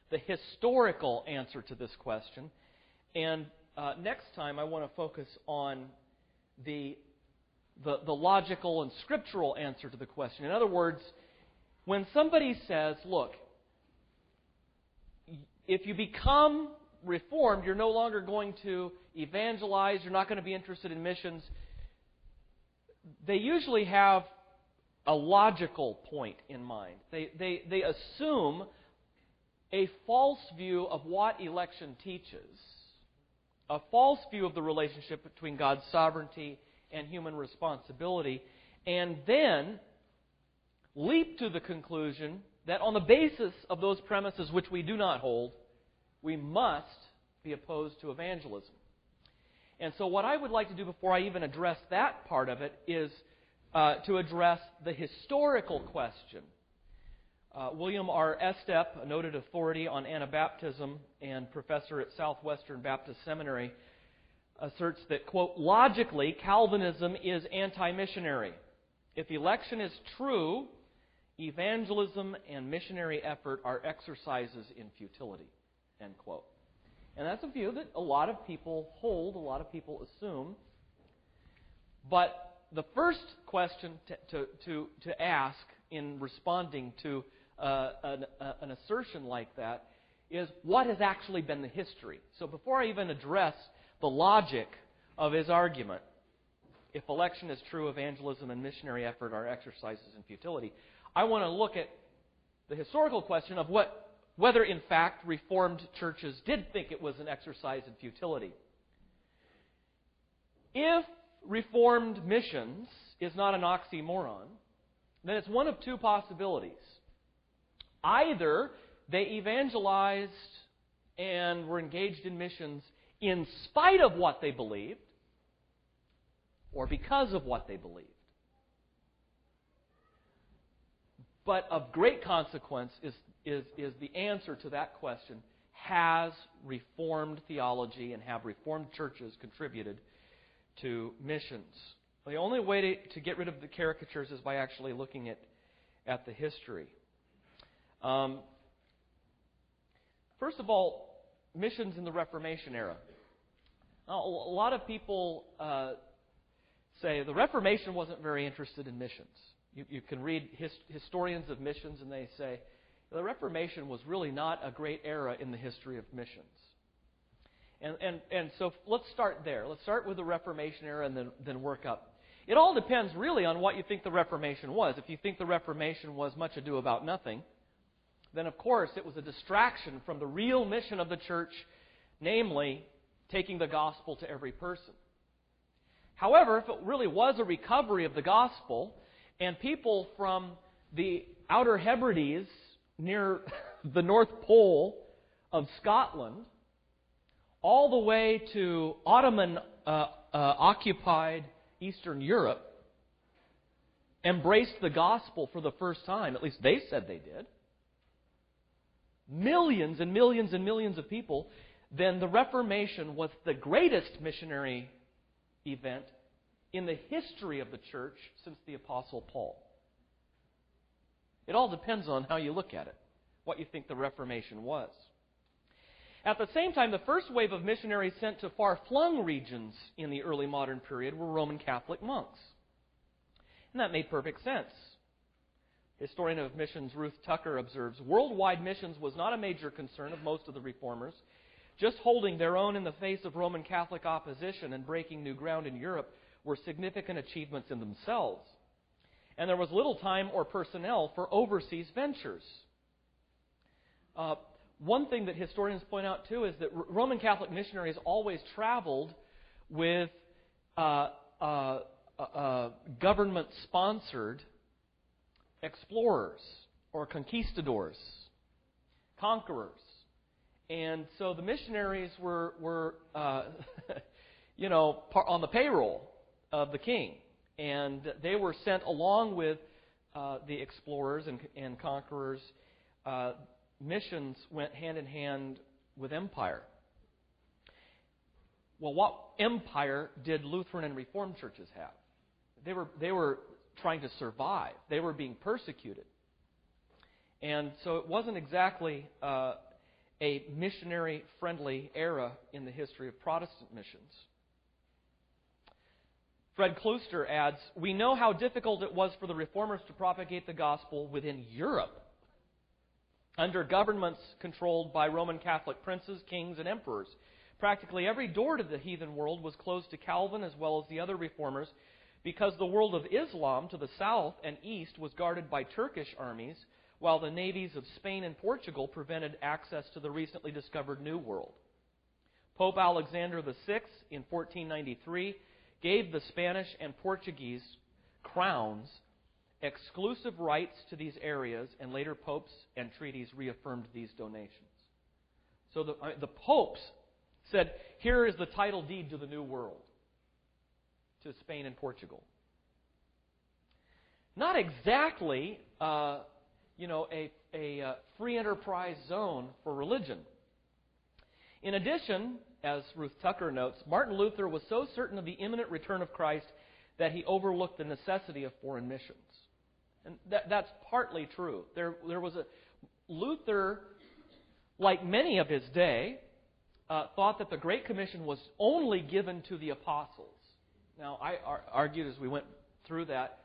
the historical answer to this question. And next time I want to focus on the logical and scriptural answer to the question. In other words, when somebody says, look, if you become Reformed, you're no longer going to evangelize, you're not going to be interested in missions, they usually have a logical point in mind. They assume a false view of what election teaches, a false view of the relationship between God's sovereignty and human responsibility, and then leap to the conclusion that on the basis of those premises which we do not hold, we must be opposed to evangelism. And so what I would like to do before I even address that part of it is to address the historical question. William R. Estep, a noted authority on Anabaptism and professor at Southwestern Baptist Seminary, asserts that, quote, logically, Calvinism is anti-missionary. If election is true, evangelism and missionary effort are exercises in futility, end quote. And that's a view that a lot of people hold, a lot of people assume. But the first question to ask in responding to an assertion like that is, what has actually been the history? So before I even address the logic of his argument, if election is true, evangelism and missionary effort are exercises in futility, I want to look at the historical question of whether, in fact, Reformed churches did think it was an exercise in futility. If Reformed missions is not an oxymoron, then it's one of two possibilities. Either they evangelized and were engaged in missions in spite of what they believed, or because of what they believed. But of great consequence is the answer to that question: has Reformed theology and have Reformed churches contributed to missions? The only way to get rid of the caricatures is by actually looking at the history. First of all, missions in the Reformation era. Now, a lot of people say the Reformation wasn't very interested in missions. You can read historians of missions, and they say the Reformation was really not a great era in the history of missions. And so let's start there. Let's start with the Reformation era and then work up. It all depends really on what you think the Reformation was. If you think the Reformation was much ado about nothing, then of course it was a distraction from the real mission of the church, namely taking the gospel to every person. However, if it really was a recovery of the gospel, and people from the Outer Hebrides near the North Pole of Scotland, all the way to Ottoman-occupied Eastern Europe, embraced the gospel for the first time, at least they said they did, millions and millions and millions of people, then the Reformation was the greatest missionary event in the history of the church since the Apostle Paul. It all depends on how you look at it, what you think the Reformation was. At the same time, the first wave of missionaries sent to far-flung regions in the early modern period were Roman Catholic monks. And that made perfect sense. Historian of missions Ruth Tucker observes, worldwide missions was not a major concern of most of the reformers, just holding their own in the face of Roman Catholic opposition and breaking new ground in Europe were significant achievements in themselves. And there was little time or personnel for overseas ventures. One thing that historians point out, too, is that Roman Catholic missionaries always traveled with government-sponsored explorers or conquistadors, conquerors. And so the missionaries were you know, on the payroll of the king. And they were sent along with the explorers and conquerors. Missions went hand in hand with empire. Well, what empire did Lutheran and Reformed churches have? They were trying to survive. They were being persecuted. And so it wasn't exactly a missionary-friendly era in the history of Protestant missions. Fred Cloister adds, we know how difficult it was for the reformers to propagate the gospel within Europe, under governments controlled by Roman Catholic princes, kings, and emperors. Practically every door to the heathen world was closed to Calvin as well as the other reformers, because the world of Islam to the south and east was guarded by Turkish armies, while the navies of Spain and Portugal prevented access to the recently discovered New World. Pope Alexander VI, in 1493, gave the Spanish and Portuguese crowns exclusive rights to these areas, and later popes and treaties reaffirmed these donations. So the popes said, here is the title deed to the New World, to Spain and Portugal. Not exactly a free enterprise zone for religion. In addition, as Ruth Tucker notes, Martin Luther was so certain of the imminent return of Christ that he overlooked the necessity of foreign missions. And that's partly true. There was Luther, like many of his day, thought that the Great Commission was only given to the apostles. Now, I argued as we went through that,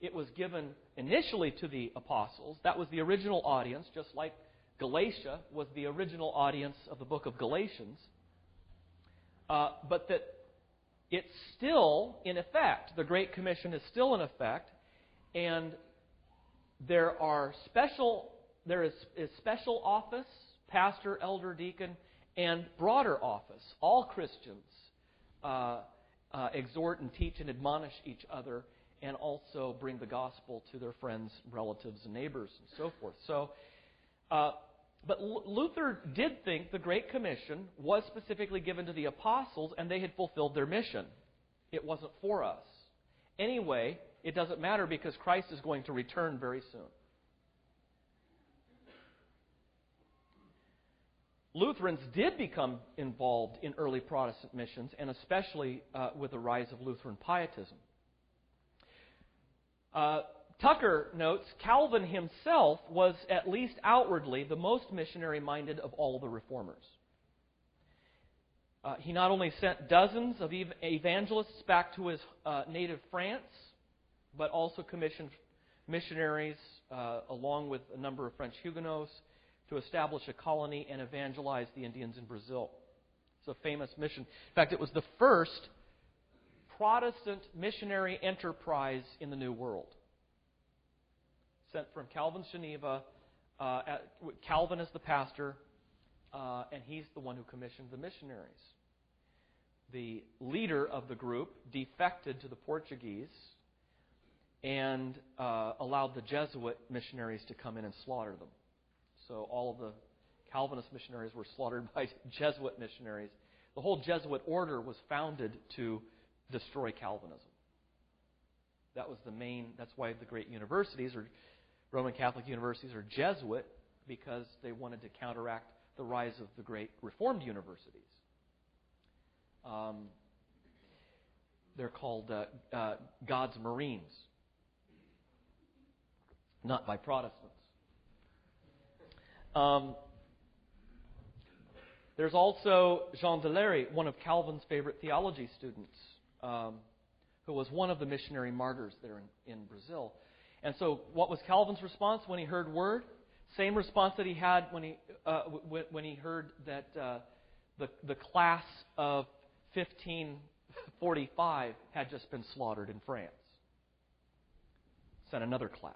it was given initially to the apostles. That was the original audience, just like Galatia was the original audience of the book of Galatians. But that it's still in effect. The Great Commission is still in effect, and there is special office, pastor, elder, deacon, and broader office. All Christians exhort and teach and admonish each other, and also bring the gospel to their friends, relatives, and neighbors, and so forth. So, but Luther did think the Great Commission was specifically given to the apostles, and they had fulfilled their mission. It wasn't for us. Anyway, it doesn't matter because Christ is going to return very soon. Lutherans did become involved in early Protestant missions, and especially with the rise of Lutheran pietism. Tucker notes, Calvin himself was, at least outwardly, the most missionary-minded of all the reformers. He not only sent dozens of evangelists back to his native France, but also commissioned missionaries, along with a number of French Huguenots, to establish a colony and evangelize the Indians in Brazil. It's a famous mission. In fact, it was the first Protestant missionary enterprise in the New World. Sent from Calvin's Geneva. Calvin is the pastor, and he's the one who commissioned the missionaries. the leader of the group defected to the Portuguese and allowed the Jesuit missionaries to come in and slaughter them. So all of the Calvinist missionaries were slaughtered by Jesuit missionaries. The whole Jesuit order was founded to destroy Calvinism. That was the main. That's why the great universities, or Roman Catholic universities, are Jesuit, because they wanted to counteract the rise of the great Reformed universities. They're called God's Marines, not by Protestants. There's also Jean Delary, one of Calvin's favorite theology students, who was one of the missionary martyrs there in Brazil. And so what was Calvin's response when he heard word? Same response that he had when he heard that the class of 1545 had just been slaughtered in France. Sent another class.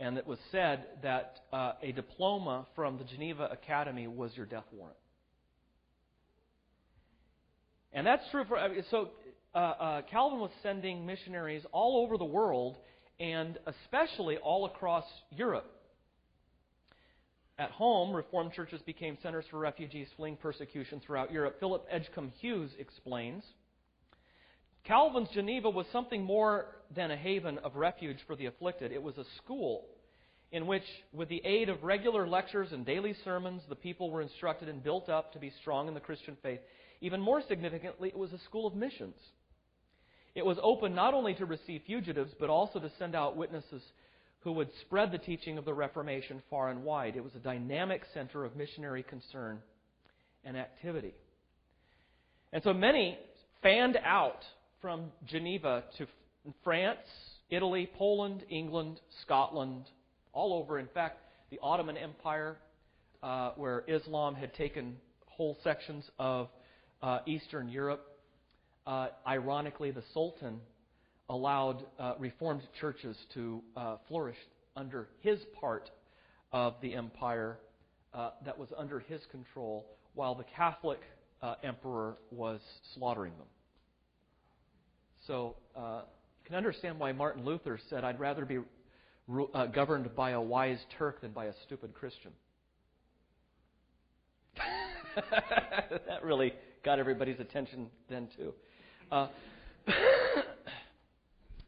And it was said that a diploma from the Geneva Academy was your death warrant. And that's true for... So Calvin was sending missionaries all over the world, and especially all across Europe. At home, Reformed churches became centers for refugees fleeing persecution throughout Europe. Philip Edgecombe Hughes explains, Calvin's Geneva was something more than a haven of refuge for the afflicted. It was a school in which, with the aid of regular lectures and daily sermons, the people were instructed and built up to be strong in the Christian faith. Even more significantly, it was a school of missions. It was open not only to receive fugitives, but also to send out witnesses who would spread the teaching of the Reformation far and wide. It was a dynamic center of missionary concern and activity. And so many fanned out from Geneva to France, Italy, Poland, England, Scotland, all over. In fact, the Ottoman Empire, where Islam had taken whole sections of Eastern Europe, ironically, the Sultan allowed Reformed churches to flourish under his part of the empire that was under his control, while the Catholic emperor was slaughtering them. So you can understand why Martin Luther said, I'd rather be governed by a wise Turk than by a stupid Christian. That really got everybody's attention then, too.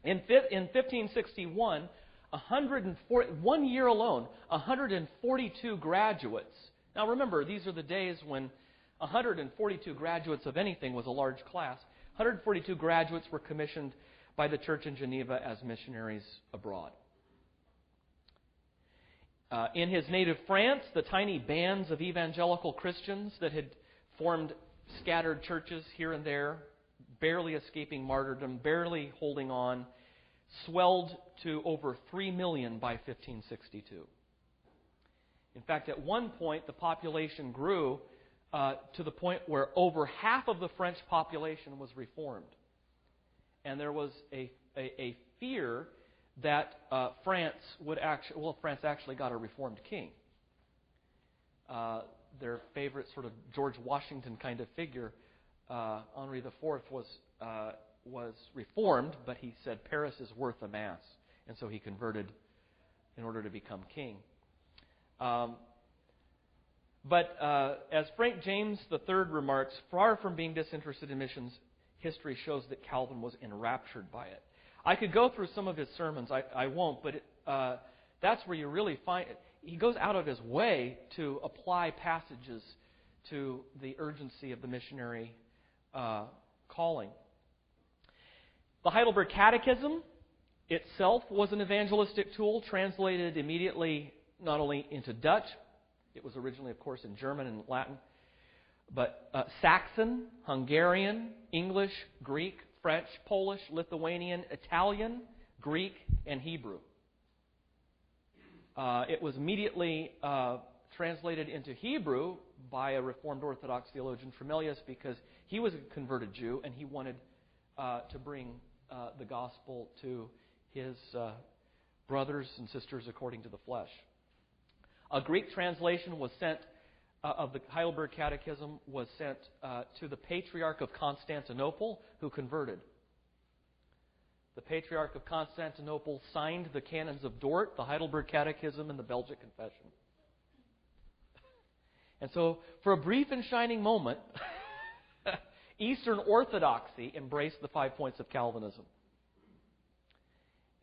In 1561, 1 year alone, 142 graduates. Now remember, these are the days when 142 graduates of anything was a large class. 142 graduates were commissioned by the church in Geneva as missionaries abroad. In his native France, the tiny bands of evangelical Christians that had formed scattered churches here and there, barely escaping martyrdom, barely holding on, swelled to over 3 million by 1562. In fact, at one point, the population grew to the point where over half of the French population was Reformed. And there was a fear that France actually got a Reformed king. Their favorite sort of George Washington kind of figure, Henri IV, was Reformed, but he said Paris is worth a mass, and so he converted in order to become king. But as Frank James III remarks, far from being disinterested in missions, history shows that Calvin was enraptured by it. I could go through some of his sermons. I won't, but that's where you really find it. He goes out of his way to apply passages to the urgency of the missionary calling. The Heidelberg Catechism itself was an evangelistic tool, translated immediately not only into Dutch, it was originally, of course, in German and Latin, but Saxon, Hungarian, English, Greek, French, Polish, Lithuanian, Italian, Greek, and Hebrew. It was immediately translated into Hebrew by a Reformed Orthodox theologian, Tremelius, because he was a converted Jew and he wanted to bring the gospel to his brothers and sisters according to the flesh. A Greek translation was sent of the Heidelberg Catechism was sent to the Patriarch of Constantinople, who converted. The Patriarch of Constantinople signed the Canons of Dort, the Heidelberg Catechism, and the Belgic Confession. And so, for a brief and shining moment, Eastern Orthodoxy embraced the 5 points of Calvinism.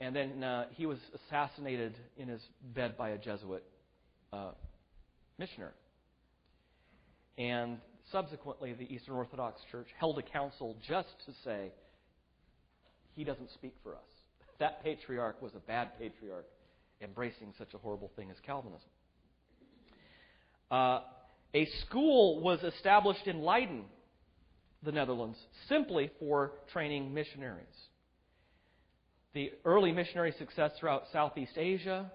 And then he was assassinated in his bed by a Jesuit missionary. And subsequently, the Eastern Orthodox Church held a council just to say, he doesn't speak for us. That patriarch was a bad patriarch, embracing such a horrible thing as Calvinism. A school was established in Leiden, the Netherlands, simply for training missionaries. The early missionary success throughout Southeast Asia,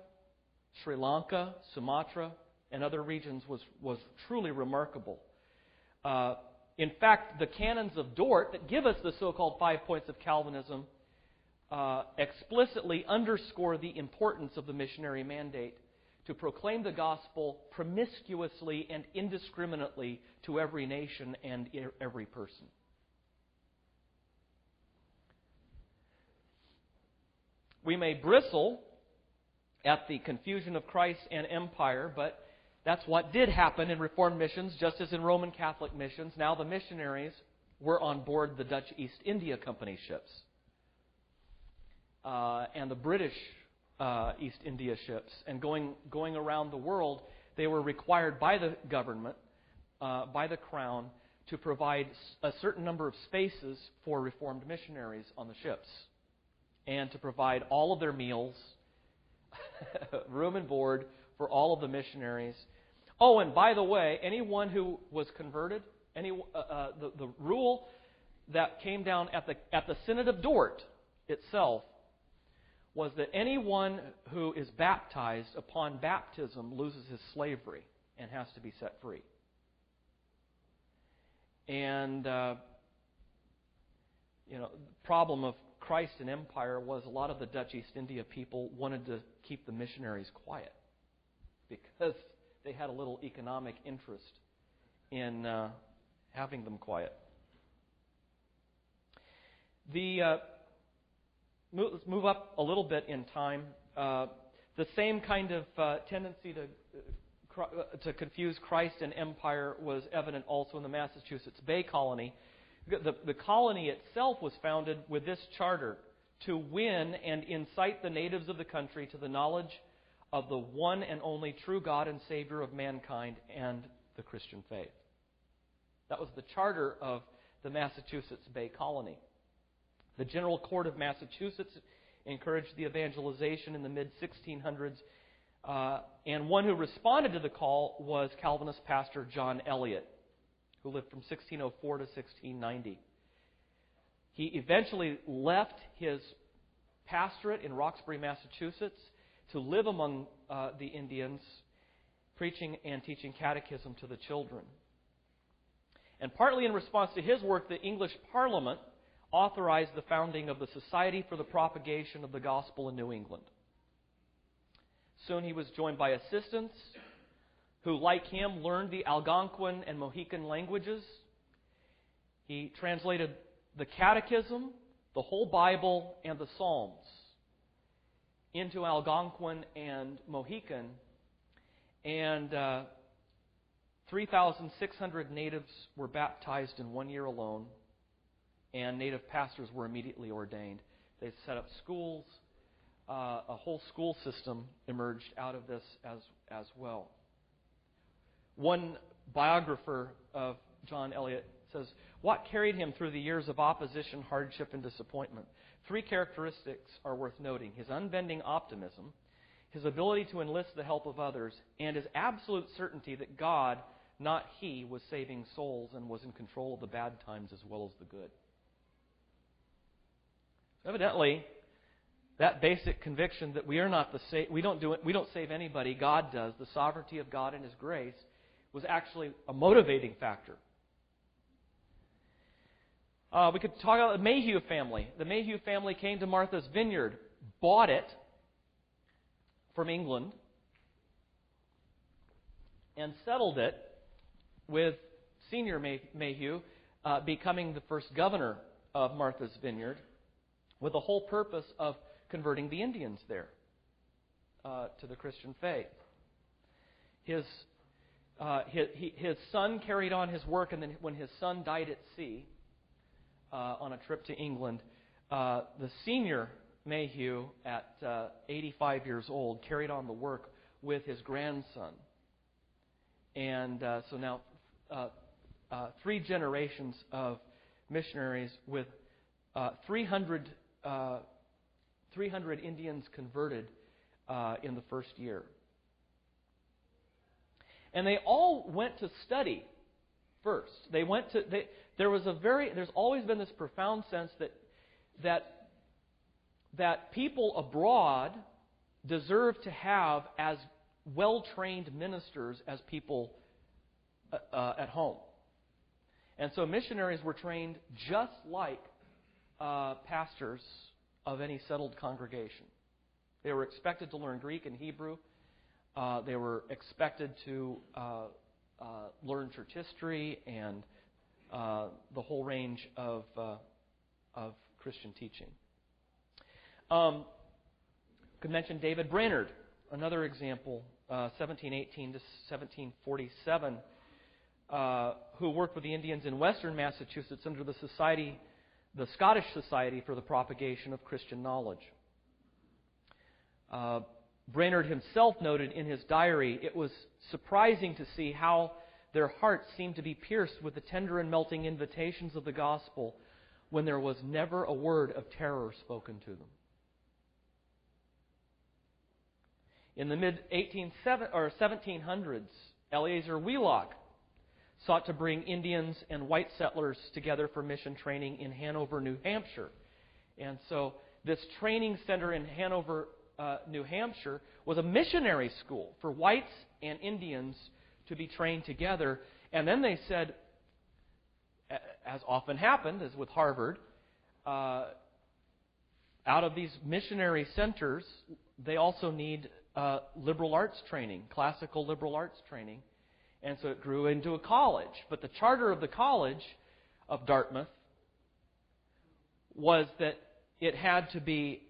Sri Lanka, Sumatra, and other regions was truly remarkable. In fact, the Canons of Dort that give us the so-called 5 points of Calvinism explicitly underscore the importance of the missionary mandate to proclaim the gospel promiscuously and indiscriminately to every nation and every person. We may bristle at the confusion of Christ and empire, but that's what did happen in Reformed missions, just as in Roman Catholic missions. Now the missionaries were on board the Dutch East India Company ships and the British East India ships, and going around the world, they were required by the government, by the crown, to provide a certain number of spaces for Reformed missionaries on the ships, and to provide all of their meals, room and board for all of the missionaries. Oh, and by the way, anyone who was converted, the rule that came down at the Synod of Dort itself, was that anyone who is baptized upon baptism loses his slavery and has to be set free. And, the problem of Christ and empire was a lot of the Dutch East India people wanted to keep the missionaries quiet because they had a little economic interest in having them quiet. Let's move up a little bit in time. The same kind of tendency to confuse Christ and empire was evident also in the Massachusetts Bay Colony. The colony itself was founded with this charter: to win and incite the natives of the country to the knowledge of the one and only true God and Savior of mankind and the Christian faith. That was the charter of the Massachusetts Bay Colony. The General Court of Massachusetts encouraged the evangelization in the mid-1600s, and one who responded to the call was Calvinist pastor John Eliot, who lived from 1604 to 1690. He eventually left his pastorate in Roxbury, Massachusetts, to live among the Indians, preaching and teaching catechism to the children. And partly in response to his work, the English Parliament authorized the founding of the Society for the Propagation of the Gospel in New England. Soon he was joined by assistants who, like him, learned the Algonquin and Mohican languages. He translated the Catechism, the whole Bible, and the Psalms into Algonquin and Mohican, and 3,600 natives were baptized in 1 year alone, and native pastors were immediately ordained. They set up schools. A whole school system emerged out of this as well. One biographer of John Eliot says, "What carried him through the years of opposition, hardship, and disappointment? Three characteristics are worth noting: his unbending optimism, his ability to enlist the help of others, and his absolute certainty that God, not he, was saving souls and was in control of the bad times as well as the good." Evidently, that basic conviction that we don't save anybody, God does, the sovereignty of God and His grace, was actually a motivating factor. We could talk about the Mayhew family. The Mayhew family came to Martha's Vineyard, bought it from England, and settled it with Senior Mayhew becoming the first governor of Martha's Vineyard, with the whole purpose of converting the Indians there to the Christian faith. His son carried on his work, and then when his son died at sea on a trip to England, the Senior Mayhew, at 85 years old, carried on the work with his grandson. And so now three generations of missionaries with 300 Indians converted in the first year. And they all went to study first. They went to there's always been this profound sense that people abroad deserve to have as well-trained ministers as people at home. And so missionaries were trained just like pastors of any settled congregation. They were expected to learn Greek and Hebrew. They were expected to learn church history and the whole range of Christian teaching. Could mention David Brainerd, another example, 1718 to 1747, who worked with the Indians in western Massachusetts under the Scottish Society for the Propagation of Christian Knowledge. Brainerd himself noted in his diary, "It was surprising to see how their hearts seemed to be pierced with the tender and melting invitations of the gospel when there was never a word of terror spoken to them." In the mid-1700s, Eleazar Wheelock sought to bring Indians and white settlers together for mission training in Hanover, New Hampshire. And so this training center in Hanover, New Hampshire, was a missionary school for whites and Indians to be trained together. And then they said, as often happened, as with Harvard, out of these missionary centers, they also need liberal arts training, classical liberal arts training. And so it grew into a college. But the charter of the College of Dartmouth was that it had to be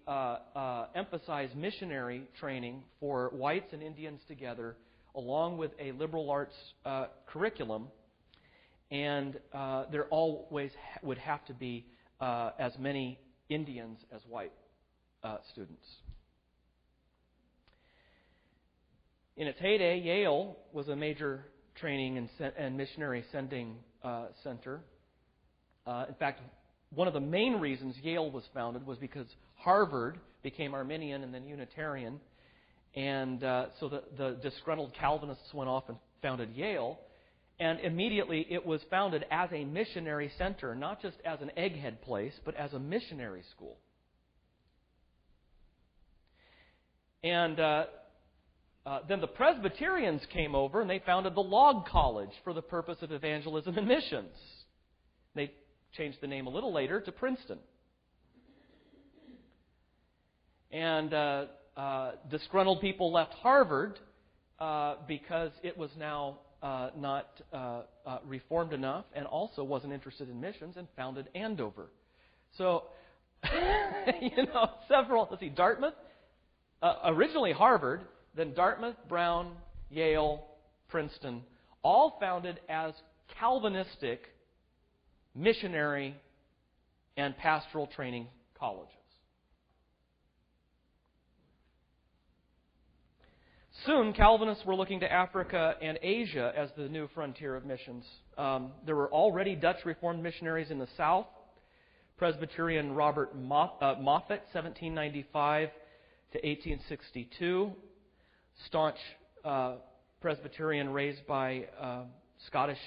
emphasize missionary training for whites and Indians together, along with a liberal arts curriculum. And there always would have to be as many Indians as white students. In its heyday, Yale was a major training and missionary sending center. In fact, one of the main reasons Yale was founded was because Harvard became Arminian and then Unitarian, and so the disgruntled Calvinists went off and founded Yale, and immediately it was founded as a missionary center, not just as an egghead place, but as a missionary school. And then the Presbyterians came over and they founded the Log College for the purpose of evangelism and missions. They changed the name a little later to Princeton. And disgruntled people left Harvard because it was now not reformed enough and also wasn't interested in missions, and founded Andover. So, Dartmouth, originally Harvard, then Dartmouth, Brown, Yale, Princeton, all founded as Calvinistic missionary and pastoral training colleges. Soon, Calvinists were looking to Africa and Asia as the new frontier of missions. There were already Dutch Reformed missionaries in the South. Presbyterian Robert Moffat, 1795 to 1862, staunch Presbyterian raised by Scottish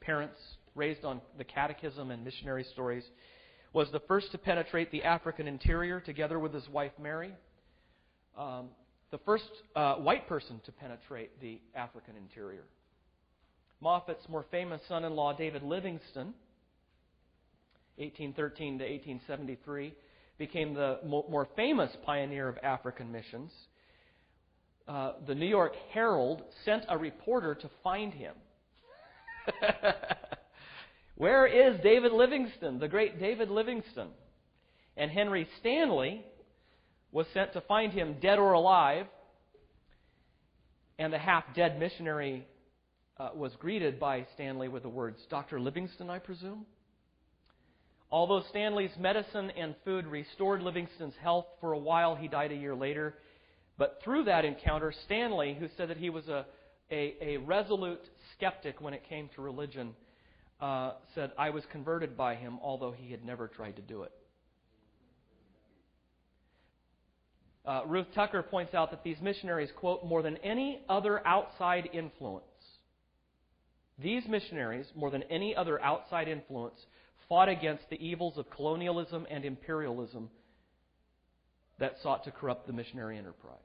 parents, raised on the Catechism and missionary stories, was the first to penetrate the African interior together with his wife Mary. The first white person to penetrate the African interior. Moffat's more famous son-in-law, David Livingstone, 1813 to 1873, became the more famous pioneer of African missions. The New York Herald sent a reporter to find him. Where is David Livingstone, the great David Livingstone? And Henry Stanley was sent to find him dead or alive. And the half-dead missionary was greeted by Stanley with the words, "Dr. Livingstone, I presume?" Although Stanley's medicine and food restored Livingstone's health for a while, he died a year later. But through that encounter, Stanley, who said that he was a resolute skeptic when it came to religion, said, "I was converted by him, although he had never tried to do it." Ruth Tucker points out that these missionaries, quote, "more than any other outside influence," these missionaries, more than any other outside influence, fought against the evils of colonialism and imperialism that sought to corrupt the missionary enterprise.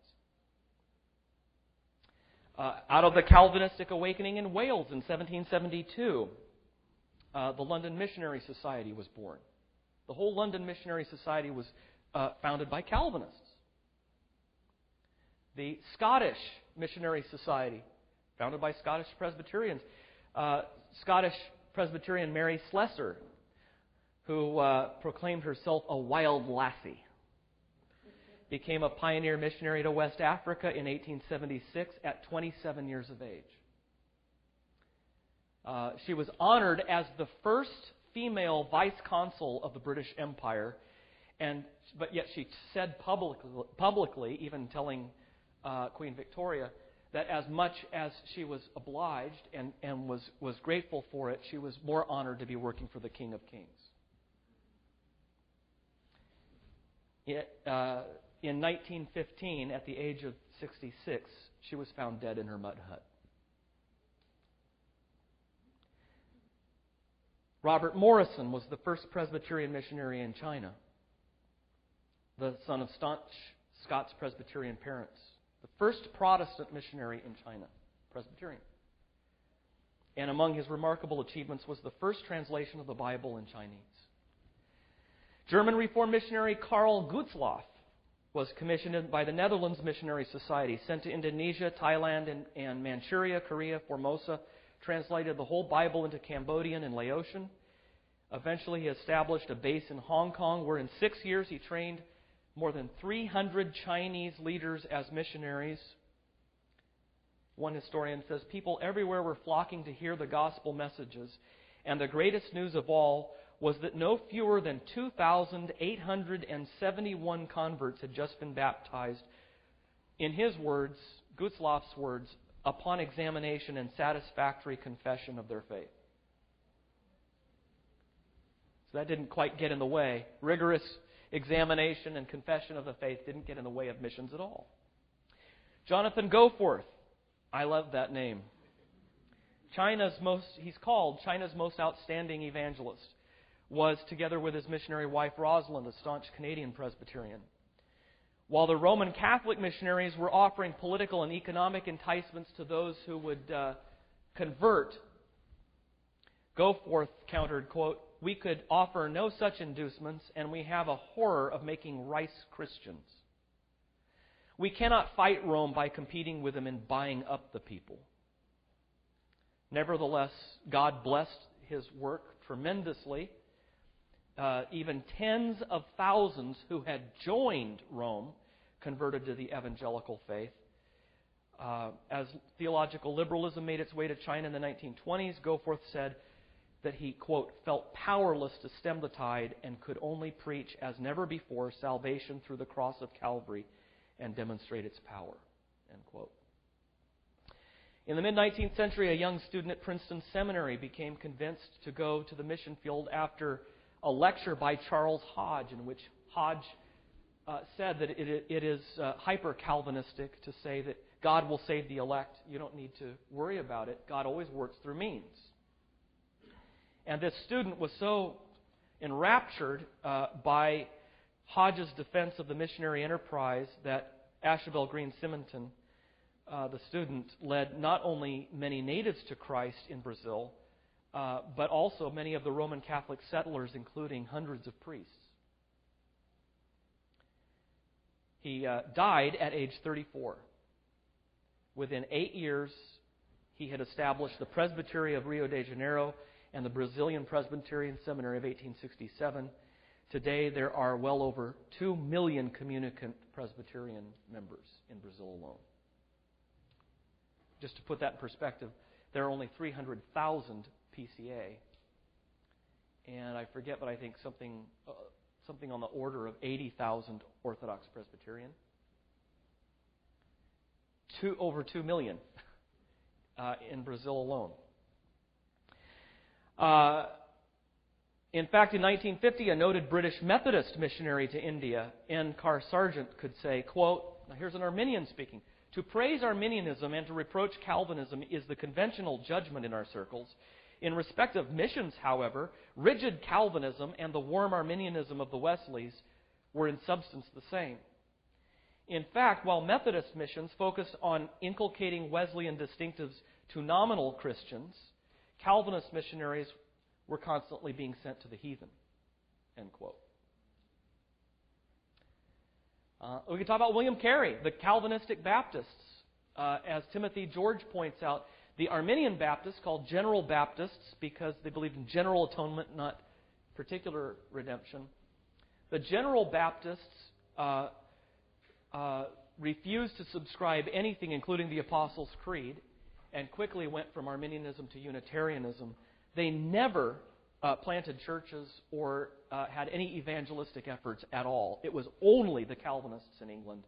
Out of the Calvinistic awakening in Wales in 1772, the London Missionary Society was born. The whole London Missionary Society was founded by Calvinists. The Scottish Missionary Society, founded by Scottish Presbyterians, Scottish Presbyterian Mary Slessor, who proclaimed herself a wild lassie, became a pioneer missionary to West Africa in 1876 at 27 years of age. She was honored as the first female vice consul of the British Empire, but yet she said publicly, even telling Queen Victoria, that as much as she was obliged and was grateful for it, she was more honored to be working for the King of Kings. In 1915, at the age of 66, she was found dead in her mud hut. Robert Morrison was the first Presbyterian missionary in China, the son of staunch Scots Presbyterian parents, the first Protestant missionary in China, Presbyterian. And among his remarkable achievements was the first translation of the Bible in Chinese. German Reformed missionary Karl Gutzloff was commissioned by the Netherlands Missionary Society, sent to Indonesia, Thailand, and Manchuria, Korea, Formosa, translated the whole Bible into Cambodian and Laotian. Eventually, he established a base in Hong Kong, where in 6 years he trained more than 300 Chinese leaders as missionaries. One historian says, "People everywhere were flocking to hear the gospel messages, and the greatest news of all was that no fewer than 2,871 converts had just been baptized." In his words, Gutzloff's words, upon examination and satisfactory confession of their faith. So that didn't quite get in the way. Rigorous examination and confession of the faith didn't get in the way of missions at all. Jonathan Goforth, I love that name. He's called China's most outstanding evangelist. Was, together with his missionary wife Rosalind, a staunch Canadian Presbyterian. While the Roman Catholic missionaries were offering political and economic enticements to those who would convert, Goforth countered, quote, "We could offer no such inducements, and we have a horror of making rice Christians. We cannot fight Rome by competing with them in buying up the people." Nevertheless, God blessed his work tremendously. Even tens of thousands who had joined Rome converted to the evangelical faith. As theological liberalism made its way to China in the 1920s, Goforth said that he, quote, "felt powerless to stem the tide and could only preach as never before salvation through the cross of Calvary and demonstrate its power," end quote. In the mid-19th century, a young student at Princeton Seminary became convinced to go to the mission field after a lecture by Charles Hodge, in which Hodge said that it is hyper-Calvinistic to say that God will save the elect. You don't need to worry about it. God always works through means. And this student was so enraptured by Hodge's defense of the missionary enterprise that Ashbel Green Simonton, the student, led not only many natives to Christ in Brazil, but also many of the Roman Catholic settlers, including hundreds of priests. He died at age 34. Within 8 years, He had established the Presbytery of Rio de Janeiro and the Brazilian Presbyterian Seminary of 1867. Today, there are well over 2 million communicant Presbyterian members in Brazil alone. Just to put that in perspective, there are only 300,000 PCA. And I forget, but I think something on the order of 80,000 Orthodox Presbyterian. Over 2 million in Brazil alone. In fact, in 1950, a noted British Methodist missionary to India, N. Carr Sargent, could say, quote, now here's an Arminian speaking, to praise Arminianism and to reproach Calvinism is the conventional judgment in our circles. In respect of missions, however, rigid Calvinism and the warm Arminianism of the Wesleys were in substance the same. In fact, while Methodist missions focused on inculcating Wesleyan distinctives to nominal Christians, Calvinist missionaries were constantly being sent to the heathen. End quote. We can talk about William Carey, the Calvinistic Baptists. As Timothy George points out, the Arminian Baptists, called General Baptists because they believed in general atonement, not particular redemption. The General Baptists refused to subscribe anything, including the Apostles' Creed, and quickly went from Arminianism to Unitarianism. They never planted churches or had any evangelistic efforts at all. It was only the Calvinists in England,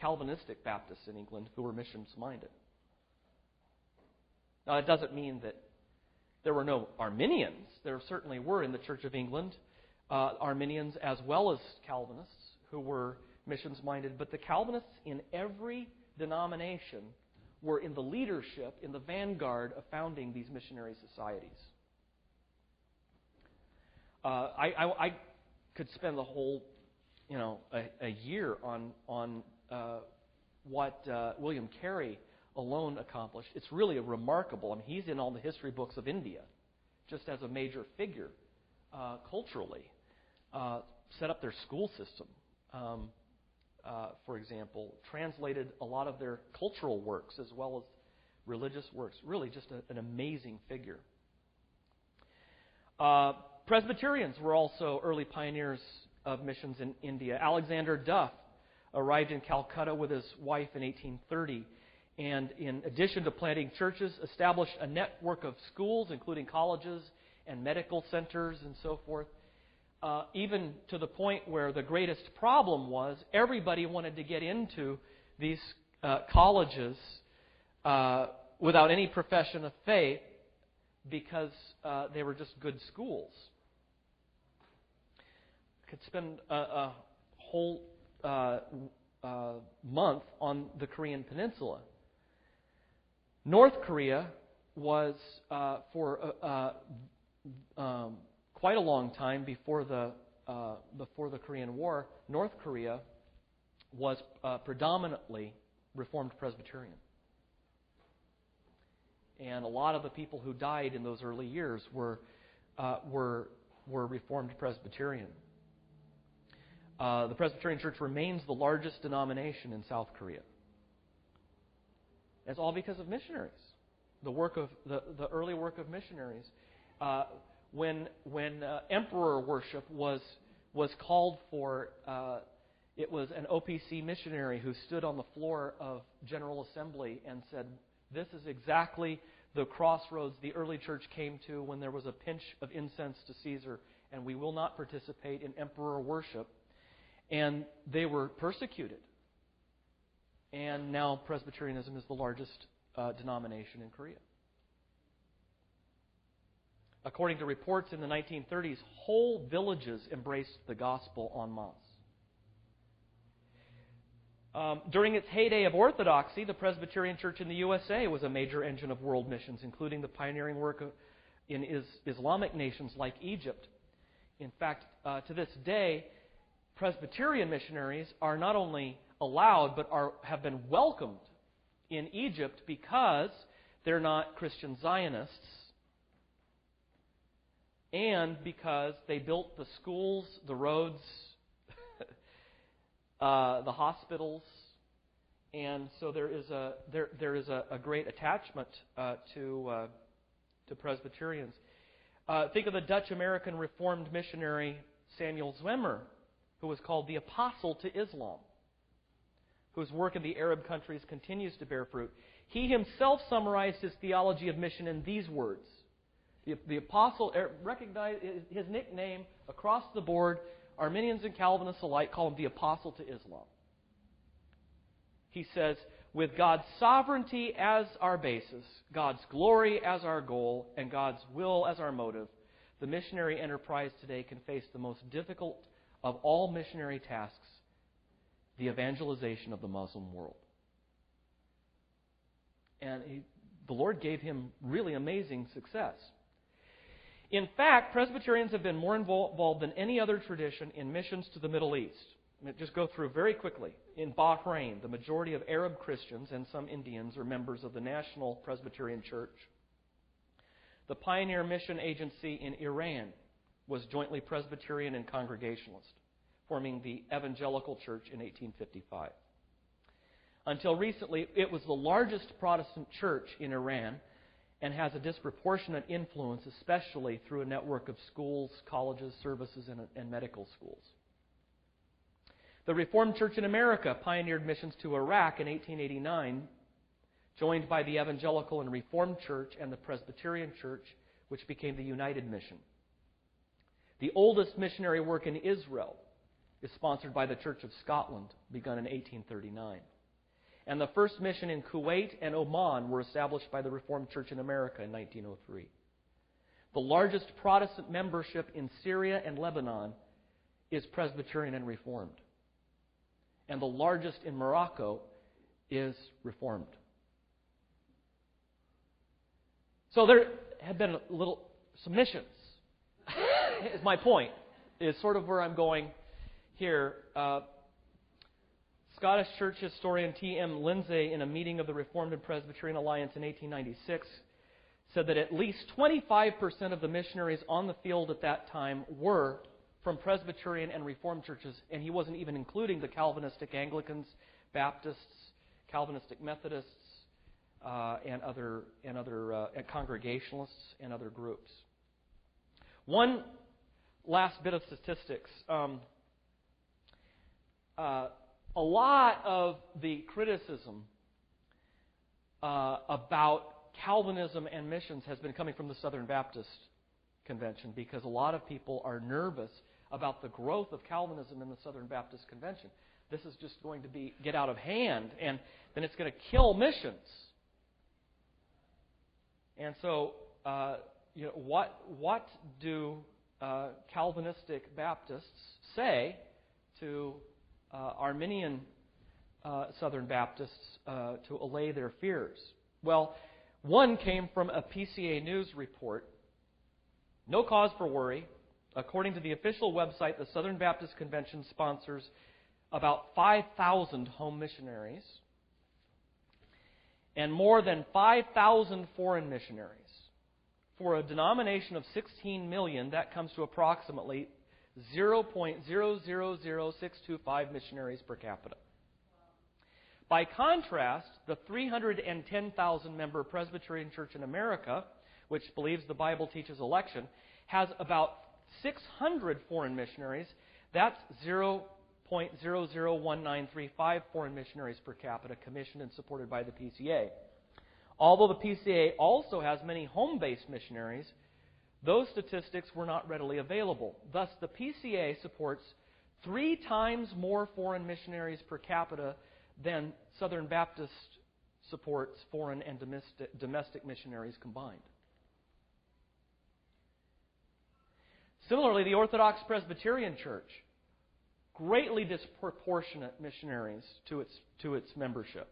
Calvinistic Baptists in England, who were missions-minded. Now, it doesn't mean that there were no Arminians. There certainly were in the Church of England Arminians as well as Calvinists who were missions-minded. But the Calvinists in every denomination were in the leadership, in the vanguard of founding these missionary societies. I could spend the whole, a year on what William Carey alone accomplished. It's really remarkable. I mean, he's in all the history books of India, just as a major figure culturally. Set up their school system, for example, translated a lot of their cultural works as well as religious works. Really just an amazing figure. Presbyterians were also early pioneers of missions in India. Alexander Duff arrived in Calcutta with his wife in 1830. And in addition to planting churches, established a network of schools, including colleges and medical centers and so forth, even to the point where the greatest problem was everybody wanted to get into these colleges without any profession of faith because they were just good schools. I could spend a whole month on the Korean Peninsula. North Korea was, for quite a long time before the Korean War, North Korea was predominantly Reformed Presbyterian. And a lot of the people who died in those early years were Reformed Presbyterian. The Presbyterian Church remains the largest denomination in South Korea. It's all because of missionaries, the work of the early work of missionaries. When emperor worship was called for, it was an OPC missionary who stood on the floor of General Assembly and said, "This is exactly the crossroads the early church came to when there was a pinch of incense to Caesar, and we will not participate in emperor worship." And they were persecuted. And now Presbyterianism is the largest denomination in Korea. According to reports in the 1930s, whole villages embraced the gospel en masse. During its heyday of orthodoxy, the Presbyterian Church in the USA was a major engine of world missions, including the pioneering work in Islamic nations like Egypt. In fact, to this day, Presbyterian missionaries are not only allowed, but have been welcomed in Egypt because they're not Christian Zionists and because they built the schools, the roads, the hospitals, And so there is a great attachment to Presbyterians. Think of the Dutch American Reformed missionary Samuel Zwemer, who was called the Apostle to Islam, whose work in the Arab countries continues to bear fruit. He himself summarized his theology of mission in these words. The Apostle recognized his nickname across the board. Arminians and Calvinists alike call him the Apostle to Islam. He says, with God's sovereignty as our basis, God's glory as our goal, and God's will as our motive, the missionary enterprise today can face the most difficult of all missionary tasks, the evangelization of the Muslim world. And the Lord gave him really amazing success. In fact, Presbyterians have been more involved than any other tradition in missions to the Middle East. Just go through very quickly. In Bahrain, the majority of Arab Christians and some Indians are members of the National Presbyterian Church. The Pioneer Mission Agency in Iran was jointly Presbyterian and Congregationalist, forming the Evangelical Church in 1855. Until recently, it was the largest Protestant church in Iran and has a disproportionate influence, especially through a network of schools, colleges, services, and medical schools. The Reformed Church in America pioneered missions to Iraq in 1889, joined by the Evangelical and Reformed Church and the Presbyterian Church, which became the United Mission. The oldest missionary work in Israel is sponsored by the Church of Scotland, begun in 1839. And the first mission in Kuwait and Oman were established by the Reformed Church in America in 1903. The largest Protestant membership in Syria and Lebanon is Presbyterian and Reformed. And the largest in Morocco is Reformed. So there have been some missions, is my point, is sort of where I'm going here. Scottish church historian T.M. Lindsay, in a meeting of the Reformed and Presbyterian Alliance in 1896, said that at least 25% of the missionaries on the field at that time were from Presbyterian and Reformed churches, and he wasn't even including the Calvinistic Anglicans, Baptists, Calvinistic Methodists, and other Congregationalists and other groups. One last bit of statistics. A lot of the criticism about Calvinism and missions has been coming from the Southern Baptist Convention, because a lot of people are nervous about the growth of Calvinism in the Southern Baptist Convention. This is just going to get out of hand, and then it's going to kill missions. And so, what do Calvinistic Baptists say to Arminian Southern Baptists to allay their fears? Well, one came from a PCA News report. No cause for worry. According to the official website, the Southern Baptist Convention sponsors about 5,000 home missionaries and more than 5,000 foreign missionaries. For a denomination of 16 million, that comes to approximately 0.000625 missionaries per capita. By contrast, the 310,000-member Presbyterian Church in America, which believes the Bible teaches election, has about 600 foreign missionaries. That's 0.001935 foreign missionaries per capita, commissioned and supported by the PCA. Although the PCA also has many home-based missionaries, those statistics were not readily available. Thus, the PCA supports 3 times more foreign missionaries per capita than Southern Baptist supports foreign and domestic missionaries combined. Similarly, the Orthodox Presbyterian Church, greatly disproportionate missionaries to its membership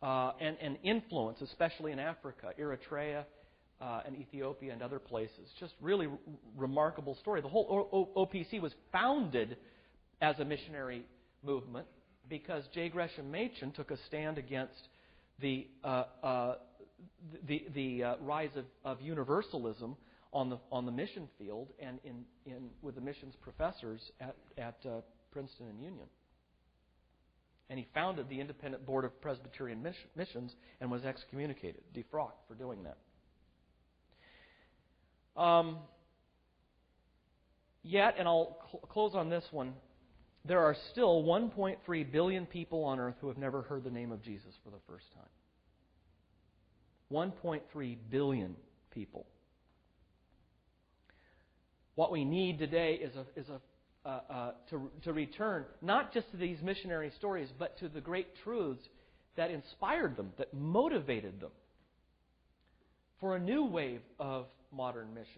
and influence, especially in Africa, Eritrea, and Ethiopia and other places. Just really remarkable story. The whole OPC was founded as a missionary movement because J. Gresham Machen took a stand against the rise of universalism on the mission field and with the missions professors at Princeton and Union. And he founded the Independent Board of Presbyterian Missions and was excommunicated, defrocked for doing that. Yet, and I'll close on this one, there are still 1.3 billion people on earth who have never heard the name of Jesus for the first time. 1.3 billion people. What we need today is to return not just to these missionary stories, but to the great truths that inspired them, that motivated them for a new wave of modern missions.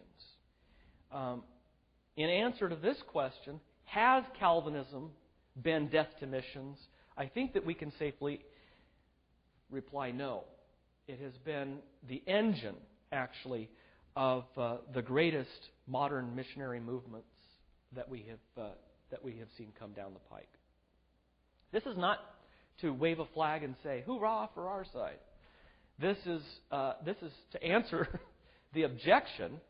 In answer to this question, has Calvinism been death to missions? I think that we can safely reply no. It has been the engine, actually, of the greatest modern missionary movements that we have seen come down the pike. This is not to wave a flag and say "Hoorah for our side." This is to answer the objection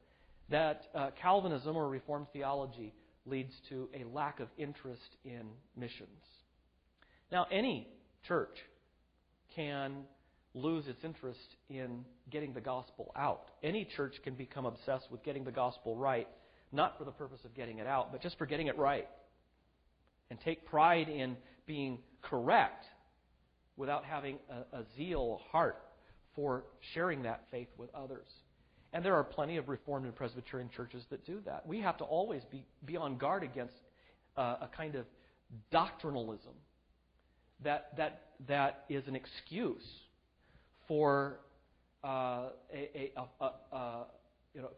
that Calvinism or Reformed theology leads to a lack of interest in missions. Now, any church can lose its interest in getting the gospel out. Any church can become obsessed with getting the gospel right, not for the purpose of getting it out, but just for getting it right. And take pride in being correct without having a zeal, a heart for sharing that faith with others. And there are plenty of Reformed and Presbyterian churches that do that. We have to always be on guard against a kind of doctrinalism that is an excuse for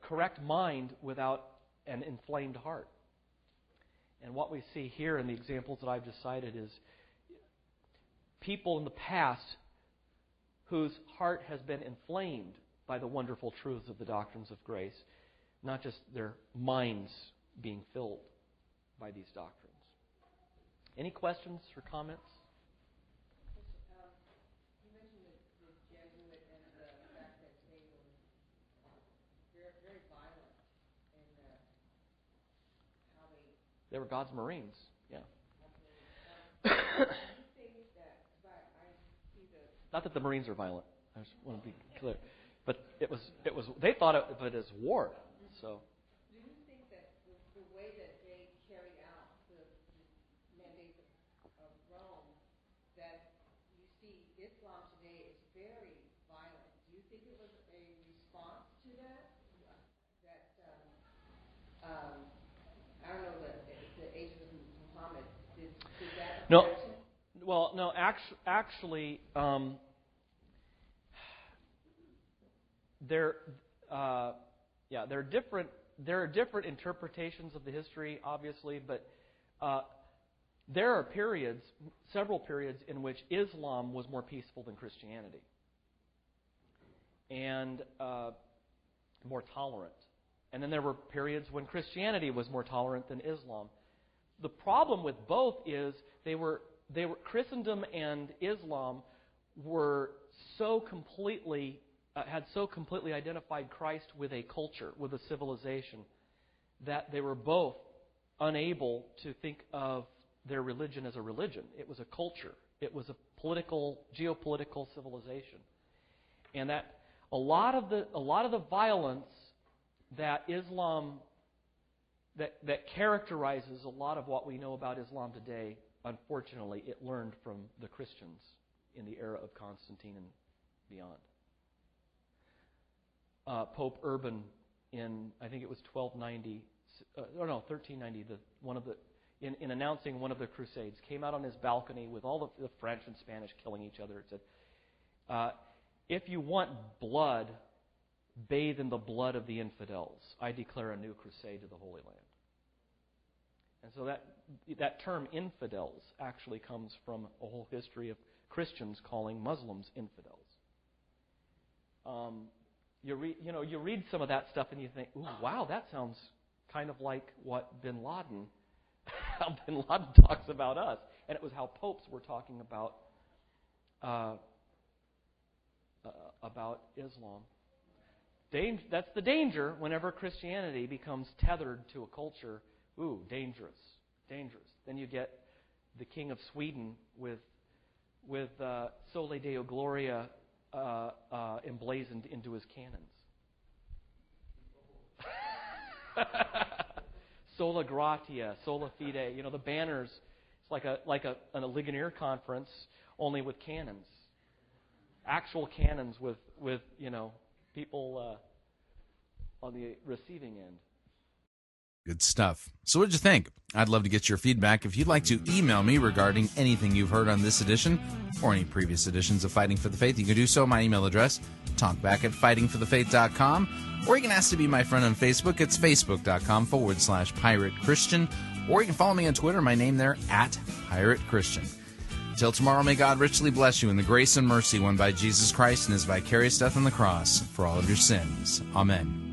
correct mind without an inflamed heart. And what we see here in the examples that I've just cited is people in the past whose heart has been inflamed by the wonderful truths of the doctrines of grace, not just their minds being filled by these doctrines. Any questions or comments? They were God's Marines, yeah. Not that the Marines are violent. I just want to be clear, but it was. They thought of it as war. So. Do you think that the way that they carried out the mandate of Rome, that you see Islam today is very violent? Do you think it was a response to that? I don't know. No, well, no. Actually, there are different interpretations of the history, obviously, but there are periods, several periods, in which Islam was more peaceful than Christianity and more tolerant, and then there were periods when Christianity was more tolerant than Islam. The problem with both is they were Christendom and Islam were so completely had identified Christ with a culture, with a civilization, that they were both unable to think of their religion as a religion. It was a culture. It was a geopolitical civilization, and that a lot of the violence that Islam that characterizes a lot of what we know about Islam today, unfortunately, it learned from the Christians in the era of Constantine and beyond. Pope Urban in, I think it was 1390, in announcing one of the Crusades, came out on his balcony with all the French and Spanish killing each other. It said, if you want blood, bathe in the blood of the infidels. I declare a new crusade to the Holy Land. And so that term infidels actually comes from a whole history of Christians calling Muslims infidels. You read some of that stuff and you think, ooh, wow, that sounds kind of like what how Bin Laden talks about us. And it was how popes were talking about Islam. That's the danger whenever Christianity becomes tethered to a culture. Ooh, dangerous, dangerous. Then you get the King of Sweden with with Sole Deo Gloria emblazoned into his canons. Sola Gratia, Sola Fide, the banners. It's like a Ligonier conference, only with canons. Actual canons with people on the receiving end. Good stuff. So what did you think? I'd love to get your feedback. If you'd like to email me regarding anything you've heard on this edition or any previous editions of Fighting for the Faith, you can do so. My email address, talkback@fightingforthefaith.com, or you can ask to be my friend on Facebook. It's facebook.com/Pirate Christian, or you can follow me on Twitter. My name there, @Pirate Christian. Till tomorrow, may God richly bless you in the grace and mercy won by Jesus Christ and his vicarious death on the cross for all of your sins. Amen.